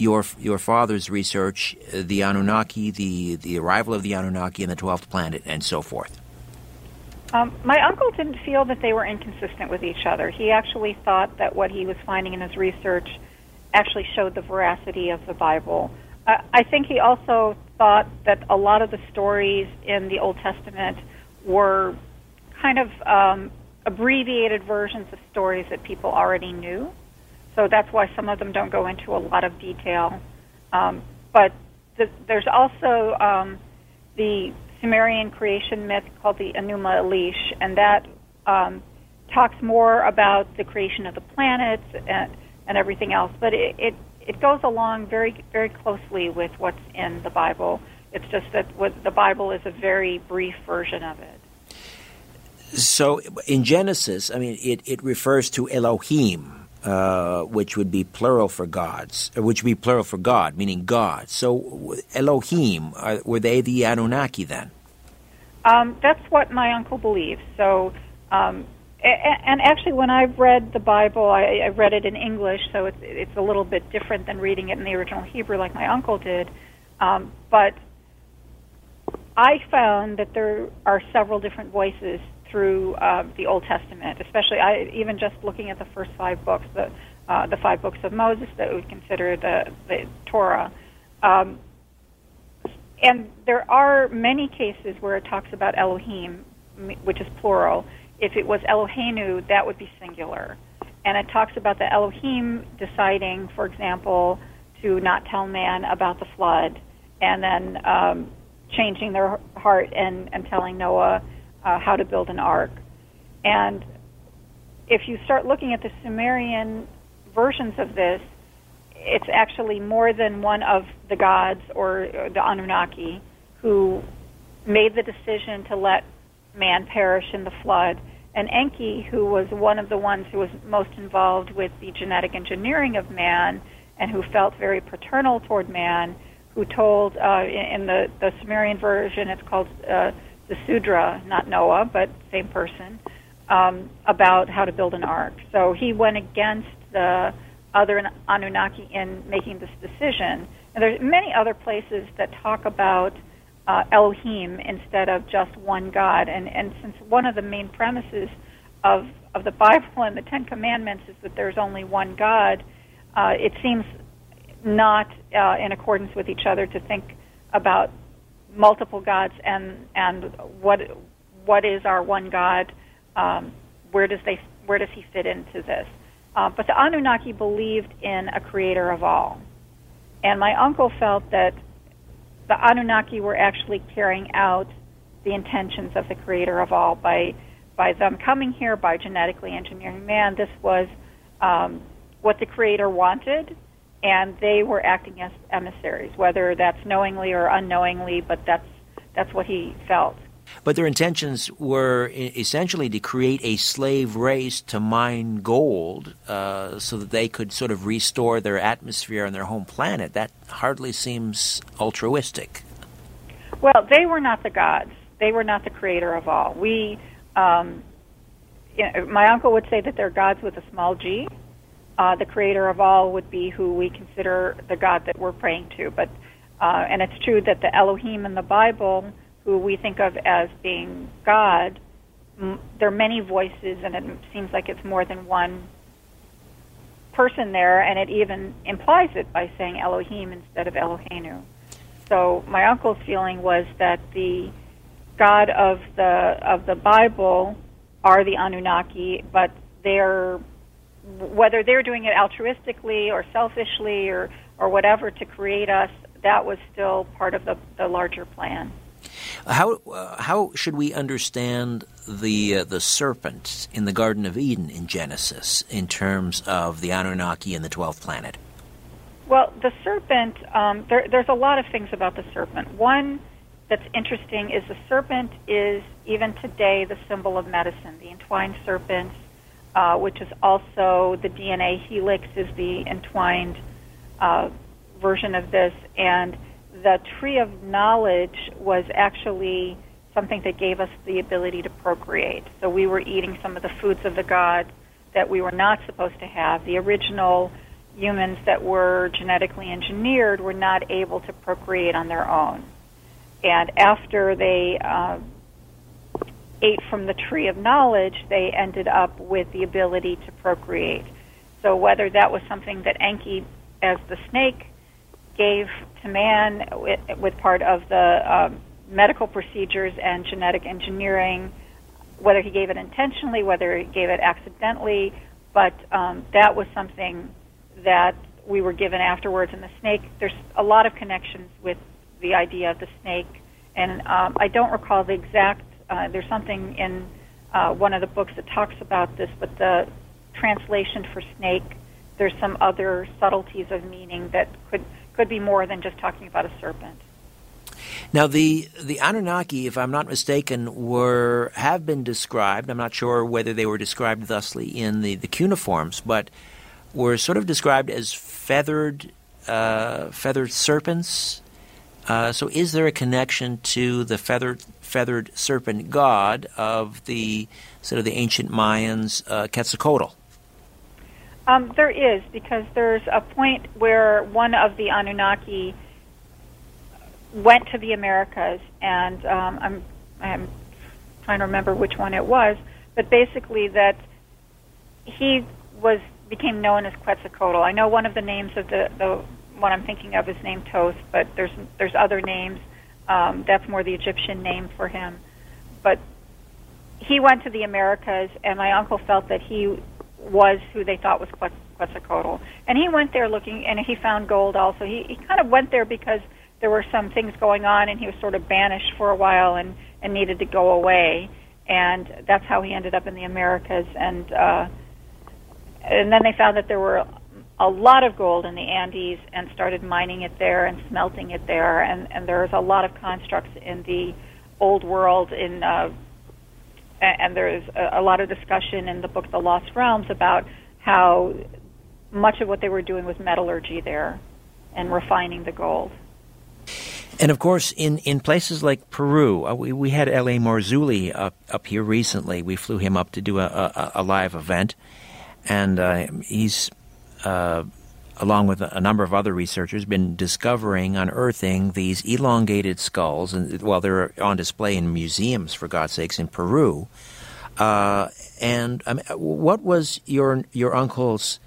your father's research, the Anunnaki, the arrival of the Anunnaki in the 12th planet, and so forth? My uncle didn't feel that they were inconsistent with each other. He actually thought that what he was finding in his research actually showed the veracity of the Bible. I think he also thought that a lot of the stories in the Old Testament were kind of abbreviated versions of stories that people already knew. So that's why some of them don't go into a lot of detail. But there's also the Sumerian creation myth called the Enuma Elish, and that talks more about the creation of the planets and everything else. But it goes along very, very closely with what's in the Bible. It's just that the Bible is a very brief version of it. So in Genesis, I mean, it refers to Elohim, which would be plural for gods, which would be plural for God, meaning God. So Elohim, were they the Anunnaki then? That's what my uncle believes. So, and actually when I've read the Bible, I read it in English, so it's a little bit different than reading it in the original Hebrew like my uncle did. But I found that there are several different voices through the Old Testament, especially even just looking at the first five books, the 5 books of Moses that we consider the Torah. And there are many cases where it talks about Elohim, which is plural. If it was Eloheinu, that would be singular. And it talks about the Elohim deciding, for example, to not tell man about the flood, and then changing their heart and telling Noah how to build an ark. And if you start looking at the Sumerian versions of this, it's actually more than one of the gods or the Anunnaki who made the decision to let man perish in the flood. And Enki, who was one of the ones who was most involved with the genetic engineering of man and who felt very paternal toward man, who told, in the Sumerian version, it's called the Sudra, not Noah, but same person, about how to build an ark. So he went against the other Anunnaki in making this decision. And there's many other places that talk about Elohim instead of just one God. And since one of the main premises of the Bible and the Ten Commandments is that there's only one God, it seems not in accordance with each other to think about multiple gods and what is our one God, where does he fit into this? But the Anunnaki believed in a creator of all. And my uncle felt that the Anunnaki were actually carrying out the intentions of the creator of all by them coming here, by genetically engineering man. This was what the creator wanted, and they were acting as emissaries, whether that's knowingly or unknowingly, but that's what he felt. But their intentions were essentially to create a slave race to mine gold so that they could sort of restore their atmosphere on their home planet. That hardly seems altruistic. Well, they were not the gods. They were not the creator of all. My uncle would say that they're gods with a small g. The creator of all would be who we consider the god that we're praying to. But and it's true that the Elohim in the Bible, who we think of as being God, there are many voices, and it seems like it's more than one person there, and it even implies it by saying Elohim instead of Eloheinu. So my uncle's feeling was that the God of the Bible are the Anunnaki, but whether they're doing it altruistically or selfishly or whatever to create us, that was still part of the larger plan. How should we understand the serpent in the Garden of Eden in Genesis in terms of the Anunnaki and the 12th planet? Well, the serpent, there's a lot of things about the serpent. One that's interesting is the serpent is, even today, the symbol of medicine. The entwined serpent, which is also the DNA helix, is the entwined version of this, and the tree of knowledge was actually something that gave us the ability to procreate. So we were eating some of the foods of the God that we were not supposed to have. The original humans that were genetically engineered were not able to procreate on their own. And after they ate from the tree of knowledge, they ended up with the ability to procreate. So whether that was something that Enki, as the snake, gave to man with part of the medical procedures and genetic engineering, whether he gave it intentionally, whether he gave it accidentally, but that was something that we were given afterwards. And the snake, there's a lot of connections with the idea of the snake, and I don't recall the exact, there's something in one of the books that talks about this, but the translation for snake, there's some other subtleties of meaning that could be more than just talking about a serpent. Now, the Anunnaki, if I'm not mistaken, have been described. I'm not sure whether they were described thusly in the cuneiforms, but were sort of described as feathered serpents. So, is there a connection to the feathered serpent god of the sort of the ancient Mayans, Quetzalcoatl? There is, because there's a point where one of the Anunnaki went to the Americas, and I'm trying to remember which one it was, but basically that he became known as Quetzalcoatl. I know one of the names of the one I'm thinking of is named Toth, but there's other names. That's more the Egyptian name for him. But he went to the Americas, and my uncle felt that he was who they thought was Quetzalcoatl. And he went there looking, and he found gold also. He kind of went there because there were some things going on, and he was sort of banished for a while and needed to go away. And that's how he ended up in the Americas. And then they found that there were a lot of gold in the Andes and started mining it there and smelting it there. And there's a lot of constructs in the old world in... And there's a lot of discussion in the book The Lost Realms about how much of what they were doing was metallurgy there and refining the gold. And, of course, in places like Peru, we had L.A. Morzuli up here recently. We flew him up to do a live event, and he's, along with a number of other researchers, been discovering, unearthing these elongated skulls, and well, they're on display in museums, for God's sakes, in Peru. What was your uncle's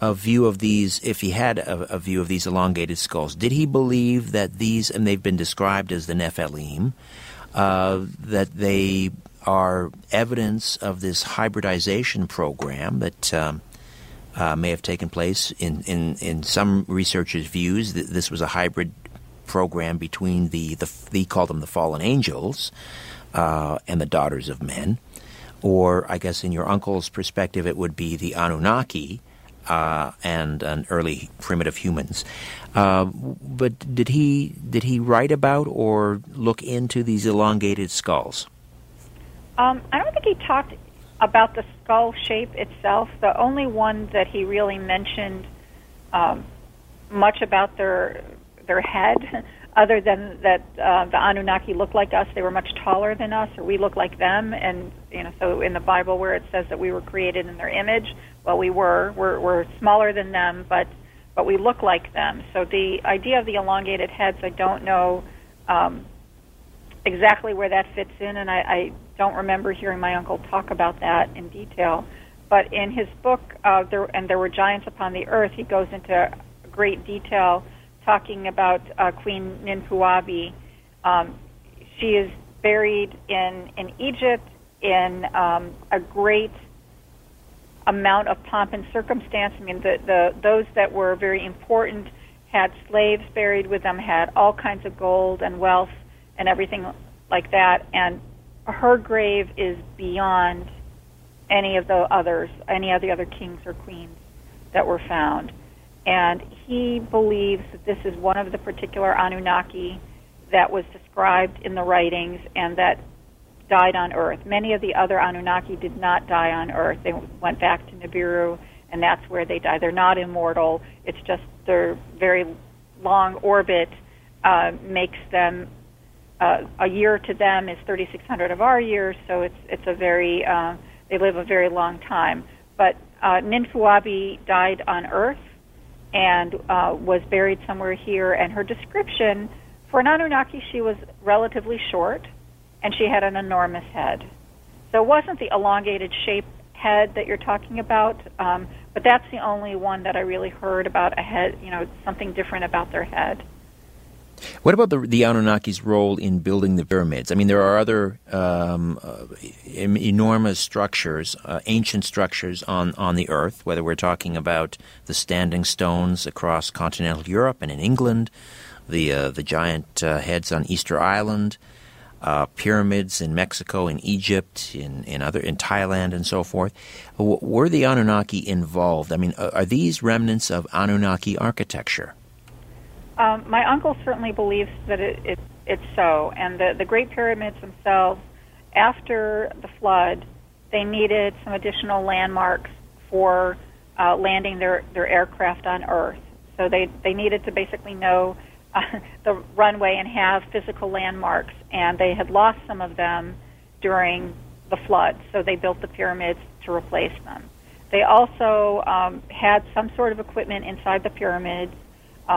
view of these, if he had a view of these elongated skulls? Did he believe that these, and they've been described as the Nephilim, that they are evidence of this hybridization program that... may have taken place in some researchers' views. This was a hybrid program between the call them the fallen angels and the daughters of men. Or I guess in your uncle's perspective, it would be the Anunnaki and early primitive humans. But did he write about or look into these elongated skulls? I don't think he talked about the skull shape itself. The only one that he really mentioned much about their head, other than that the Anunnaki looked like us, they were much taller than us, or we looked like them, and so in the Bible where it says that we were created in their image, well, we're smaller than them, but we look like them. So the idea of the elongated heads, I don't know exactly where that fits in, and I don't remember hearing my uncle talk about that in detail. But in his book, There Were Giants Upon the Earth, he goes into great detail talking about Queen Ninpuabi. She is buried in Egypt in a great amount of pomp and circumstance. I mean, those that were very important had slaves buried with them, had all kinds of gold and wealth and everything like that. And her grave is beyond any of the other kings or queens that were found. And he believes that this is one of the particular Anunnaki that was described in the writings and that died on Earth. Many of the other Anunnaki did not die on Earth. They went back to Nibiru, and that's where they died. They're not immortal. It's just their very long orbit makes them... a year to them is 3,600 of our years, so it's a very they live a very long time. But Ninfuabi died on Earth and was buried somewhere here. And her description for an Anunnaki, she was relatively short, and she had an enormous head. So it wasn't the elongated shape head that you're talking about, but that's the only one that I really heard about a head. Something different about their head. What about the Anunnaki's role in building the pyramids? I mean, there are other enormous structures, ancient structures on the Earth, whether we're talking about the standing stones across continental Europe and in England, the giant heads on Easter Island, pyramids in Mexico, in Egypt, in Thailand, and so forth. Were the Anunnaki involved? I mean, are these remnants of Anunnaki architecture? My uncle certainly believes that it's so. And the Great Pyramids themselves, after the flood, they needed some additional landmarks for landing their aircraft on Earth. So they needed to basically know the runway and have physical landmarks. And they had lost some of them during the flood, so they built the pyramids to replace them. They also had some sort of equipment inside the pyramids.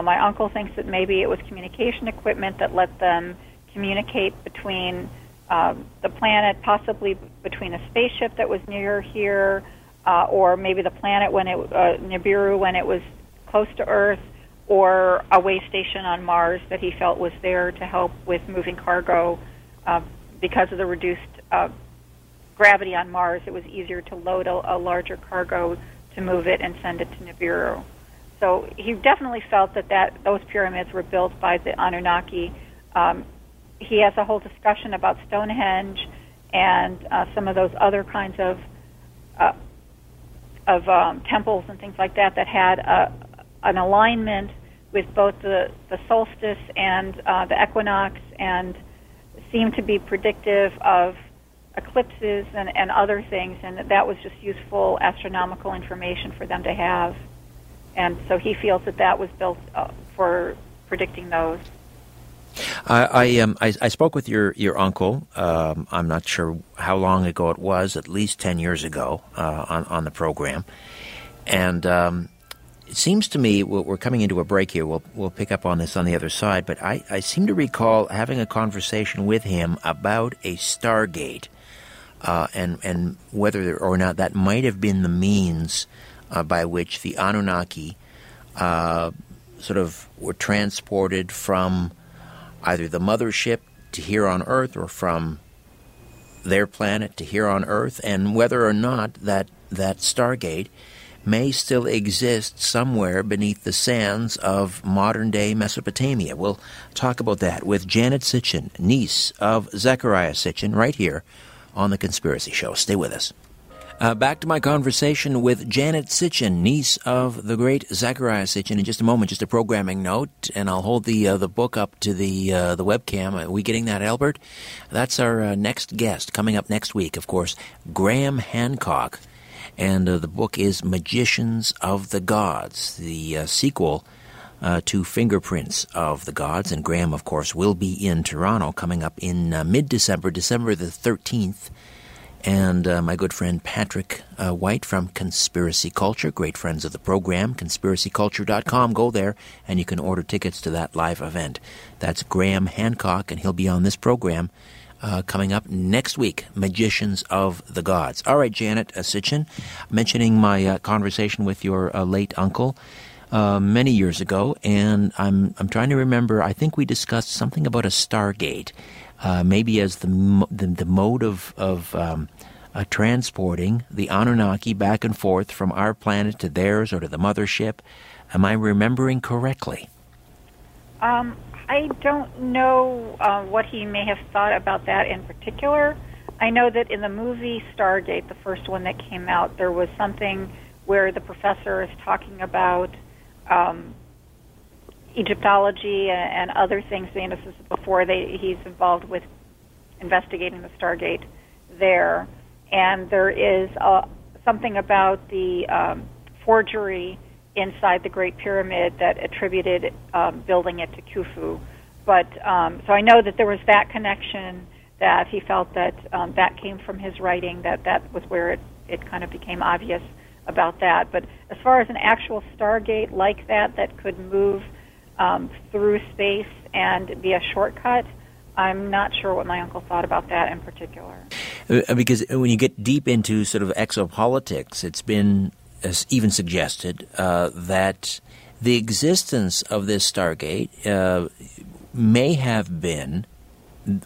My uncle thinks that maybe it was communication equipment that let them communicate between the planet, possibly between a spaceship that was near here, or maybe the planet when Nibiru, when it was close to Earth, or a way station on Mars that he felt was there to help with moving cargo. Because of the reduced gravity on Mars, it was easier to load a larger cargo to move it and send it to Nibiru. So he definitely felt that those pyramids were built by the Anunnaki. He has a whole discussion about Stonehenge and some of those other kinds of temples and things like that that had an alignment with both the solstice and the equinox, and seemed to be predictive of eclipses and other things, and that was just useful astronomical information for them to have. And so he feels that was built for predicting those. I spoke with your uncle. I'm not sure how long ago it was, at least 10 years ago, on the program. And it seems to me, we're coming into a break here, we'll pick up on this on the other side, but I seem to recall having a conversation with him about a Stargate and whether or not that might have been the means by which the Anunnaki sort of were transported from either the mothership to here on Earth or from their planet to here on Earth, and whether or not that Stargate may still exist somewhere beneath the sands of modern-day Mesopotamia. We'll talk about that with Janet Sitchin, niece of Zecharia Sitchin, right here on The Conspiracy Show. Stay with us. Back to my conversation with Janet Sitchin, niece of the great Zecharia Sitchin. In just a moment, just a programming note, and I'll hold the book up to the webcam. Are we getting that, Albert? That's our next guest coming up next week, of course, Graham Hancock. And the book is Magicians of the Gods, the sequel to Fingerprints of the Gods. And Graham, of course, will be in Toronto coming up in mid-December, December the 13th. And my good friend Patrick White from Conspiracy Culture, great friends of the program, conspiracyculture.com. Go there and you can order tickets to that live event. That's Graham Hancock, and he'll be on this program coming up next week, Magicians of the Gods. All right, Janet Sitchin, mentioning my conversation with your late uncle many years ago, and I'm trying to remember. I think we discussed something about a Stargate, maybe as the mode of transporting the Anunnaki back and forth from our planet to theirs or to the mothership. Am I remembering correctly? I don't know what he may have thought about that in particular. I know that in the movie Stargate, the first one that came out, there was something where the professor is talking about Egyptology and other things. And this is before he's involved with investigating the Stargate there. And there is something about the forgery inside the Great Pyramid that attributed building it to Khufu. But so I know that there was that connection, that he felt that came from his writing, that was where it kind of became obvious about that. But as far as an actual Stargate like that could move through space and be a shortcut, I'm not sure what my uncle thought about that in particular. Because when you get deep into sort of exopolitics, it's been even suggested that the existence of this Stargate may have been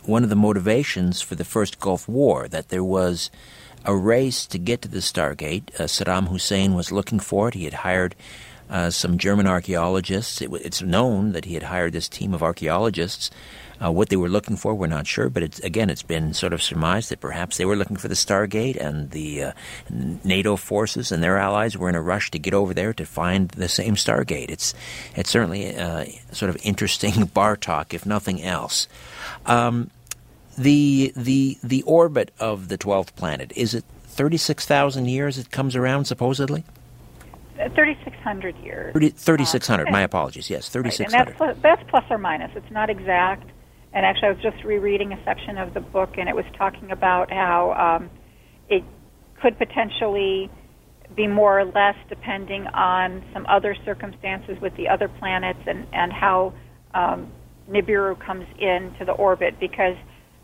one of the motivations for the first Gulf War, that there was a race to get to the Stargate. Saddam Hussein was looking for it. He had hired some German archaeologists. It's known that he had hired this team of archaeologists. What they were looking for, we're not sure, but it's been sort of surmised that perhaps they were looking for the Stargate, and the NATO forces and their allies were in a rush to get over there to find the same Stargate. It's certainly sort of interesting bar talk, if nothing else. The orbit of the 12th planet, is it 36,000 years it comes around supposedly? 3,600 years. 3,600, my apologies, yes, 3,600. Right, and that's plus or minus. It's not exact. And actually, I was just rereading a section of the book, and it was talking about how it could potentially be more or less depending on some other circumstances with the other planets and how Nibiru comes into the orbit. Because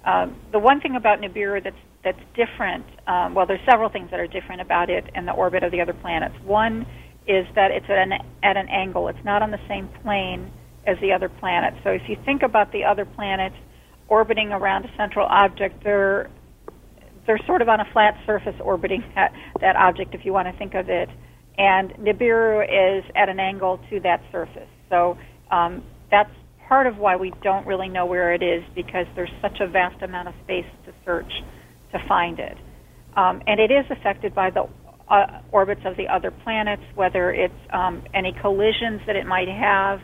the one thing about Nibiru that's different, well, there's several things that are different about it and the orbit of the other planets. One is that it's at an angle. It's not on the same plane as the other planets. So if you think about the other planets orbiting around a central object, they're sort of on a flat surface orbiting that object, if you want to think of it. And Nibiru is at an angle to that surface. So that's part of why we don't really know where it is, because there's such a vast amount of space to search to find it. And it is affected by the orbits of the other planets, whether it's any collisions that it might have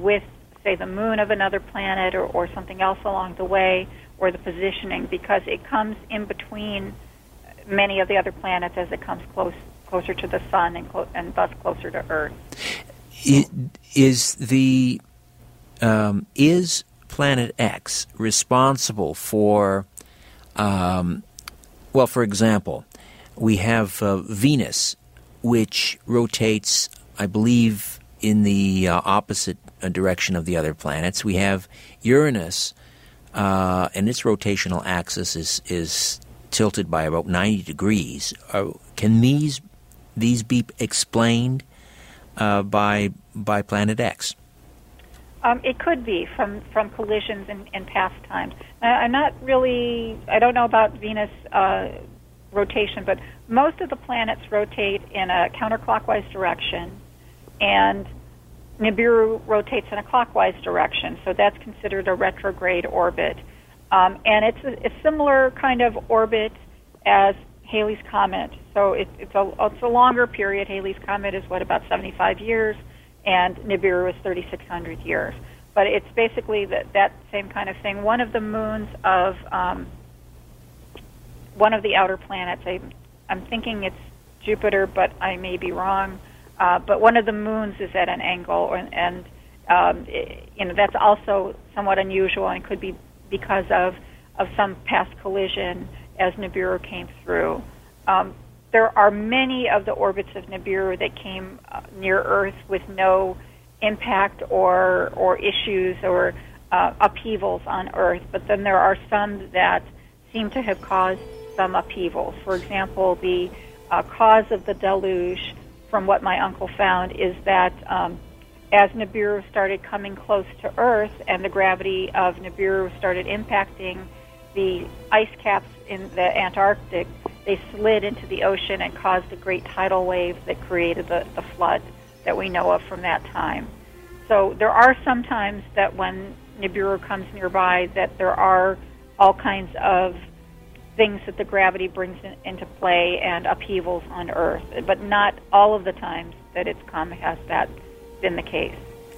with, say, the moon of another planet or something else along the way, or the positioning, because it comes in between many of the other planets as it comes closer to the sun and thus closer to Earth. Is Planet X responsible for, well, for example, we have Venus, which rotates, I believe, in the opposite direction of the other planets. We have Uranus, and its rotational axis is tilted by about 90 degrees. Can these be explained by Planet X? It could be from collisions in past times. I don't know about Venus rotation, but most of the planets rotate in a counterclockwise direction, and Nibiru rotates in a clockwise direction, so that's considered a retrograde orbit. And it's a similar kind of orbit as Halley's Comet. So it's a longer period. Halley's Comet is, about 75 years, and Nibiru is 3,600 years. But it's basically that same kind of thing. One of the moons of one of the outer planets, I'm thinking it's Jupiter, but I may be wrong, but one of the moons is at an angle, and that's also somewhat unusual and could be because of some past collision as Nibiru came through. There are many of the orbits of Nibiru that came near Earth with no impact or issues or upheavals on Earth, but then there are some that seem to have caused some upheavals. For example, the cause of the deluge, from what my uncle found, is that as Nibiru started coming close to Earth and the gravity of Nibiru started impacting the ice caps in the Antarctic, they slid into the ocean and caused a great tidal wave that created the flood that we know of from that time. So there are some times that when Nibiru comes nearby that there are all kinds of things that the gravity brings into play and upheavals on Earth, but not all of the times that it's come has that been the case.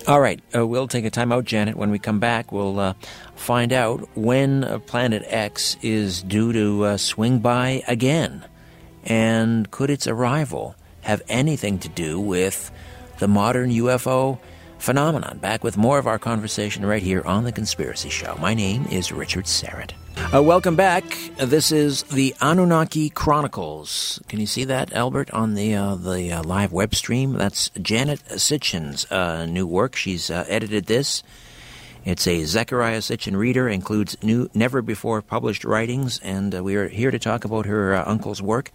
All right. We'll take a time out, Janet. When we come back, we'll find out when Planet X is due to swing by again. And could its arrival have anything to do with the modern UFO phenomenon? Back with more of our conversation right here on The Conspiracy Show. My name is Richard Syrett. Welcome back. This is the Anunnaki Chronicles. Can you see that, Albert, on the live web stream? That's Janet Sitchin's new work. She's edited this. It's a Zecharia Sitchin reader, includes new, never-before-published writings, and we are here to talk about her uncle's work.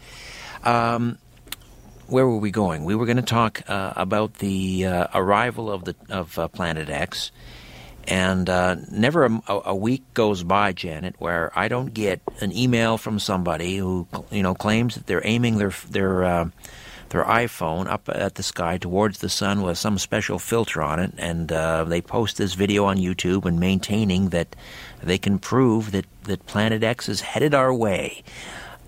Where were we going? We were going to talk about the arrival of Planet X, and never a week goes by, Janet, where I don't get an email from somebody who claims that they're aiming their iPhone up at the sky towards the sun with some special filter on it, and they post this video on YouTube and maintaining that they can prove that Planet X is headed our way.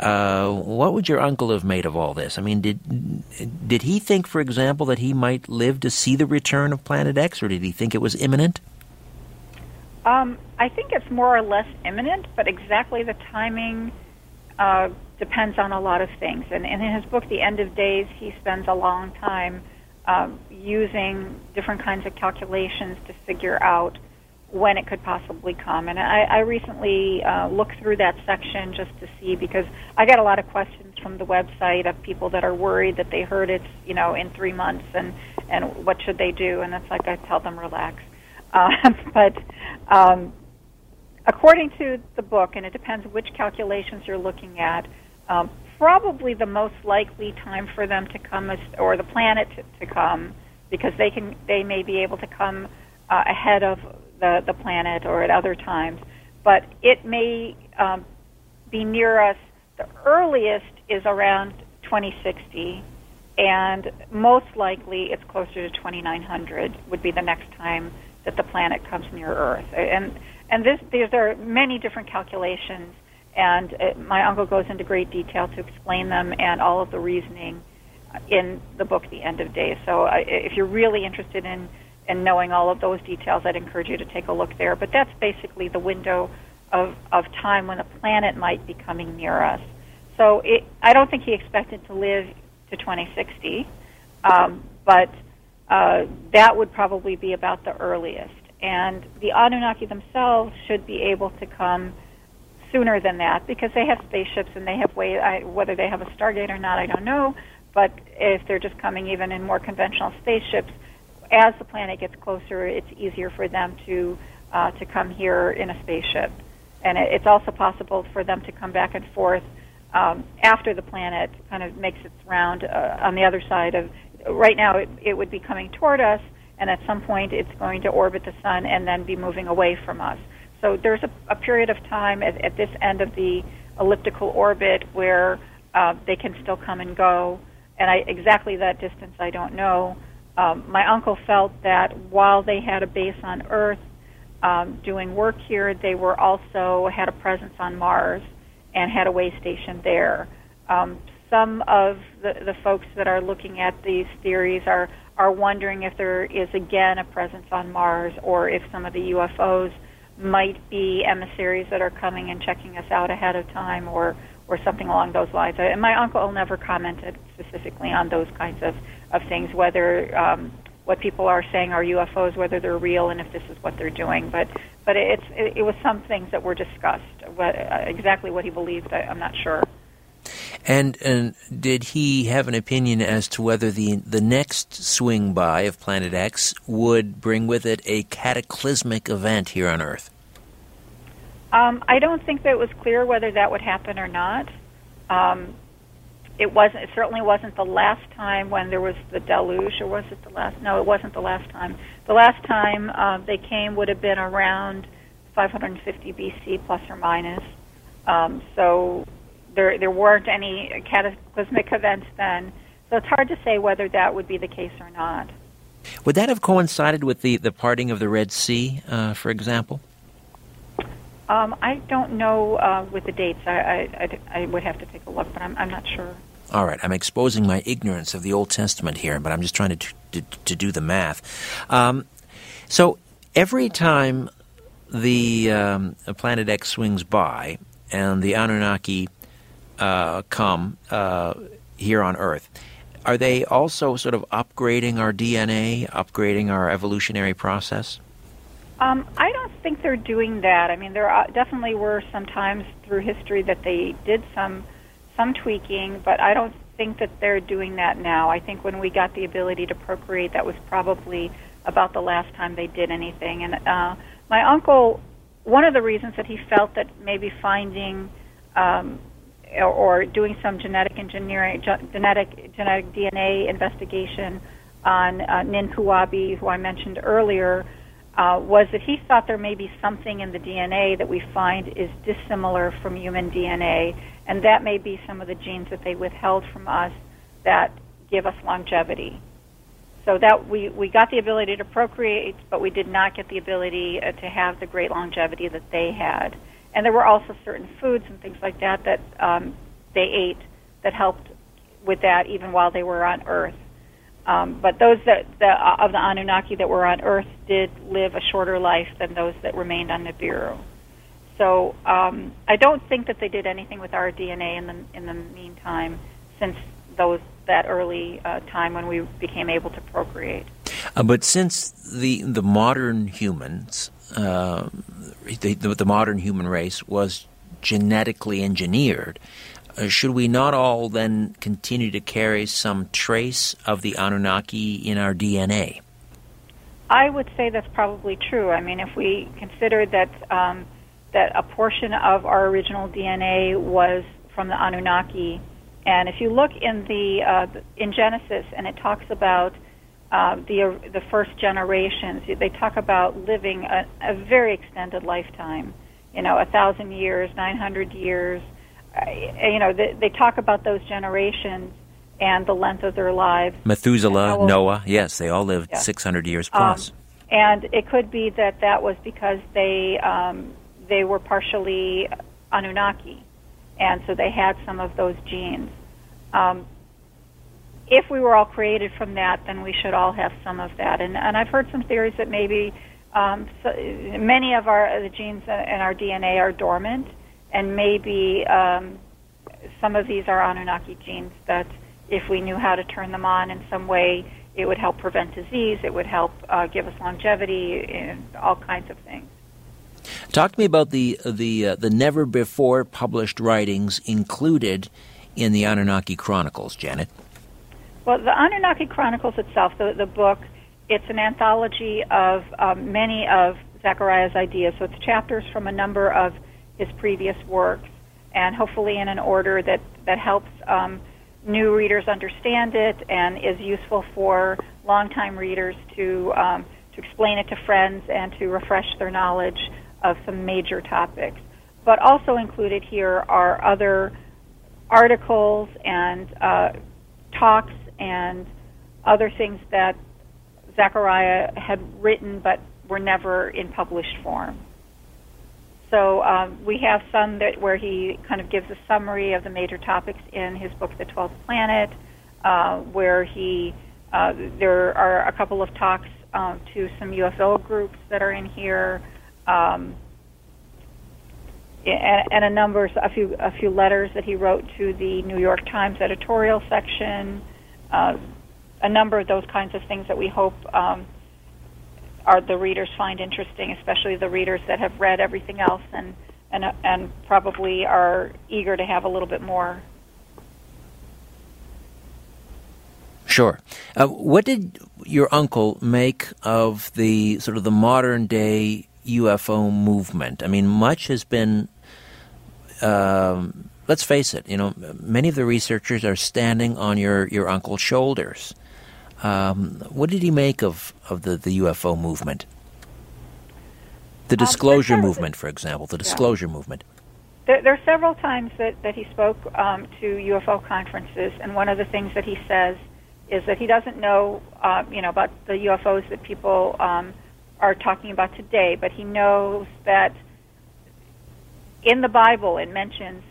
What would your uncle have made of all this? I mean, did he think, for example, that he might live to see the return of Planet X, or did he think it was imminent? I think it's more or less imminent, but exactly the timing depends on a lot of things. And in his book, The End of Days, he spends a long time using different kinds of calculations to figure out when it could possibly come. And I recently looked through that section just to see, because I got a lot of questions from the website of people that are worried that they heard it's, in 3 months and what should they do? And it's like, I tell them, relax. But according to the book, and it depends which calculations you're looking at, probably the most likely time for them to come, or the planet to come, because they may be able to come ahead of the planet or at other times. But it may be near us. The earliest is around 2060, and most likely it's closer to 2900 would be the next time that the planet comes near Earth. And these are many different calculations, and my uncle goes into great detail to explain them and all of the reasoning in the book, The End of Days. So if you're really interested in knowing all of those details, I'd encourage you to take a look there. But that's basically the window of time when the planet might be coming near us. So I don't think he expected to live to 2060, but that would probably be about the earliest. And the Anunnaki themselves should be able to come sooner than that, because they have spaceships and they have whether they have a Stargate or not, I don't know. But if they're just coming even in more conventional spaceships, as the planet gets closer, it's easier for them to come here in a spaceship. And it's also possible for them to come back and forth after the planet kind of makes its round on the other side of. Right now, it would be coming toward us, and at some point it's going to orbit the sun and then be moving away from us. So there's a period of time at this end of the elliptical orbit where they can still come and go. And exactly that distance, I don't know. My uncle felt that while they had a base on Earth doing work here, they were also had a presence on Mars and had a way station there. Some of the folks that are looking at these theories are wondering if there is, again, a presence on Mars, or if some of the UFOs might be emissaries that are coming and checking us out ahead of time, or something along those lines. And my uncle never commented specifically on those kinds of things, whether what people are saying are UFOs, whether they're real, and if this is what they're doing. But it was some things that were discussed. Exactly what he believed, I'm not sure. And did he have an opinion as to whether the next swing by of Planet X would bring with it a cataclysmic event here on Earth? I don't think that it was clear whether that would happen or not. It certainly wasn't the last time when there was the deluge, or was it the last? No, it wasn't the last time. The last time they came would have been around 550 BC, plus or minus. So there weren't any cataclysmic events then, so it's hard to say whether that would be the case or not. Would that have coincided with the parting of the Red Sea, for example? I don't know with the dates. I would have to take a look, but I'm not sure. All right, I'm exposing my ignorance of the Old Testament here, but I'm just trying to do the math. So every time the Planet X swings by and the Anunnaki come here on Earth, are they also sort of upgrading our DNA, upgrading our evolutionary process? I don't think they're doing that. I mean, there definitely were some times through history that they did some tweaking, but I don't think that they're doing that now. I think when we got the ability to procreate, that was probably about the last time they did anything. And my uncle, one of the reasons that he felt that maybe finding or doing some genetic engineering, genetic DNA investigation on Nin Puwabi, who I mentioned earlier, was that he thought there may be something in the DNA that we find is dissimilar from human DNA, and that may be some of the genes that they withheld from us that give us longevity. So that we got the ability to procreate, but we did not get the ability to have the great longevity that they had. And there were also certain foods and things like that they ate that helped with that even while they were on Earth. But those of the Anunnaki that were on Earth did live a shorter life than those that remained on Nibiru. So I don't think that they did anything with our DNA in the meantime since that early time when we became able to procreate. But since the modern humans, the modern human race was genetically engineered, should we not all then continue to carry some trace of the Anunnaki in our DNA? I would say that's probably true. I mean, if we consider that a portion of our original DNA was from the Anunnaki, And if you look in the in Genesis, and it talks about the first generations, they talk about living a very extended lifetime. You know, 1,000 years, 900 years. You know, they talk about those generations and the length of their lives. Methuselah, Noah, yes, they all lived 600 years plus. And it could be that that was because they were partially Anunnaki, and so they had some of those genes. If we were all created from that, then we should all have some of that. And I've heard some theories that maybe many of the genes in our DNA are dormant, and maybe some of these are Anunnaki genes that if we knew how to turn them on in some way, it would help prevent disease, it would help give us longevity, and all kinds of things. Talk to me about the never-before-published writings included in the Anunnaki Chronicles, Janet. Well, the Anunnaki Chronicles itself, the book, it's an anthology of many of Zechariah's ideas. So it's chapters from a number of his previous works, and hopefully in an order that helps new readers understand it and is useful for longtime readers to explain it to friends and to refresh their knowledge of some major topics. But also included here are other articles and talks and other things that Zecharia had written but were never in published form. So we have some where he kind of gives a summary of the major topics in his book, The 12th Planet, where he there are a couple of talks to some UFO groups that are in here, and a number, a few letters that he wrote to the New York Times editorial section, a number of those kinds of things that we hope the readers find interesting, especially the readers that have read everything else and probably are eager to have a little bit more. Sure. What did your uncle make of the sort of the modern day UFO movement? I mean, much has been. Let's face it. You know, many of the researchers are standing on your uncle's shoulders. What did he make of the UFO movement? The disclosure movement, for example, the disclosure movement. There are several times that he spoke to UFO conferences, and one of the things that he says is that he doesn't know, about the UFOs that people are talking about today, but he knows that in the Bible it mentions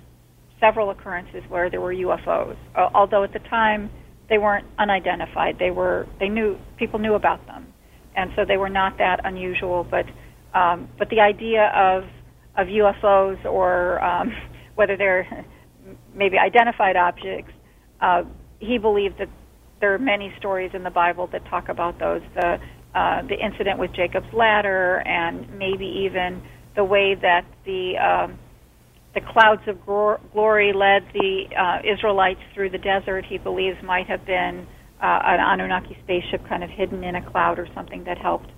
several occurrences where there were UFOs, although at the time they weren't unidentified. People knew about them, and so they were not that unusual. But the idea of UFOs or whether they're maybe identified objects, he believed that there are many stories in the Bible that talk about those. The incident with Jacob's ladder, and maybe even the way that the clouds of glory led the Israelites through the desert, he believes might have been an Anunnaki spaceship kind of hidden in a cloud or something that helped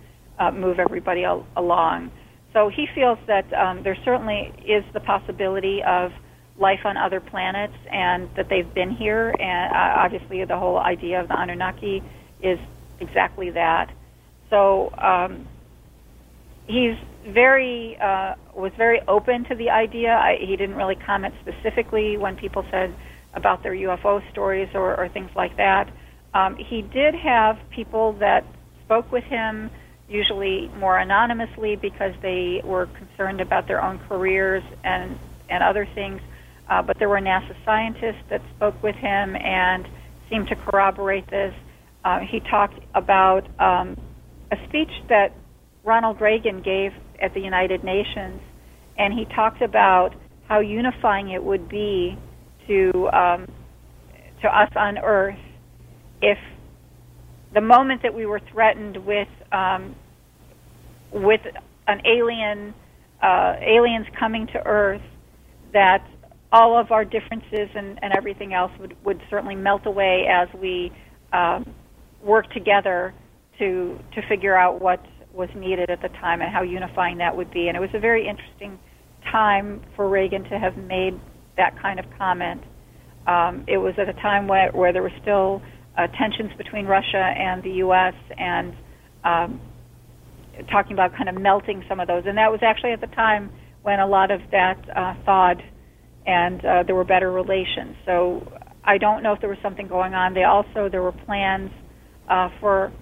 move everybody along. So he feels that there certainly is the possibility of life on other planets and that they've been here. And obviously the whole idea of the Anunnaki is exactly that. So he's was very open to the idea. He didn't really comment specifically when people said about their UFO stories or things like that. He did have people that spoke with him, usually more anonymously because they were concerned about their own careers and other things. But there were NASA scientists that spoke with him and seemed to corroborate this. He talked about a speech that Ronald Reagan gave at the United Nations, and he talked about how unifying it would be to us on Earth if the moment that we were threatened with an aliens coming to Earth, that all of our differences and everything else would certainly melt away as we work together to figure out what was needed at the time and how unifying that would be. And it was a very interesting time for Reagan to have made that kind of comment. It was at a time where there were still tensions between Russia and the U.S. and talking about kind of melting some of those. And that was actually at the time when a lot of that thawed and there were better relations. So I don't know if there was something going on. There were plans for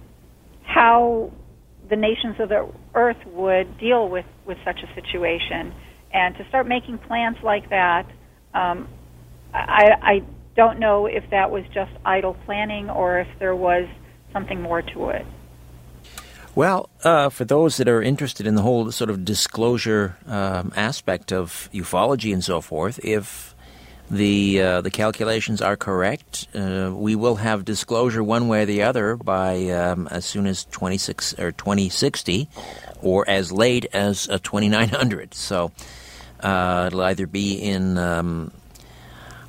how the nations of the earth would deal with such a situation. And to start making plans like that, I don't know if that was just idle planning or if there was something more to it. Well, for those that are interested in the whole sort of disclosure aspect of ufology and so forth, if the calculations are correct, we will have disclosure one way or the other by as soon as 2060 or as late as 2900. So it'll either be in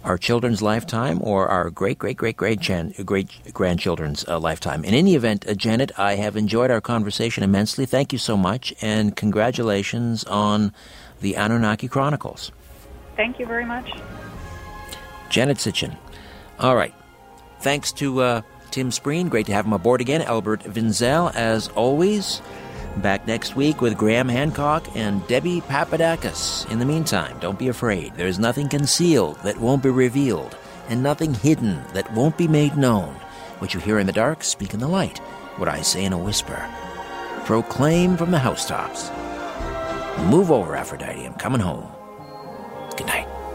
our children's lifetime or our great-grandchildren's lifetime. In any event, Janet, I have enjoyed our conversation immensely. Thank you so much, and congratulations on the Anunnaki Chronicles. Thank you very much. Janet Sitchin. All right. Thanks to Tim Spreen. Great to have him aboard again. Albert Vinzel, as always. Back next week with Graham Hancock and Debbie Papadakis. In the meantime, don't be afraid. There is nothing concealed that won't be revealed, and nothing hidden that won't be made known. What you hear in the dark, speak in the light. What I say in a whisper, proclaim from the housetops. Move over, Aphrodite. I'm coming home. Good night.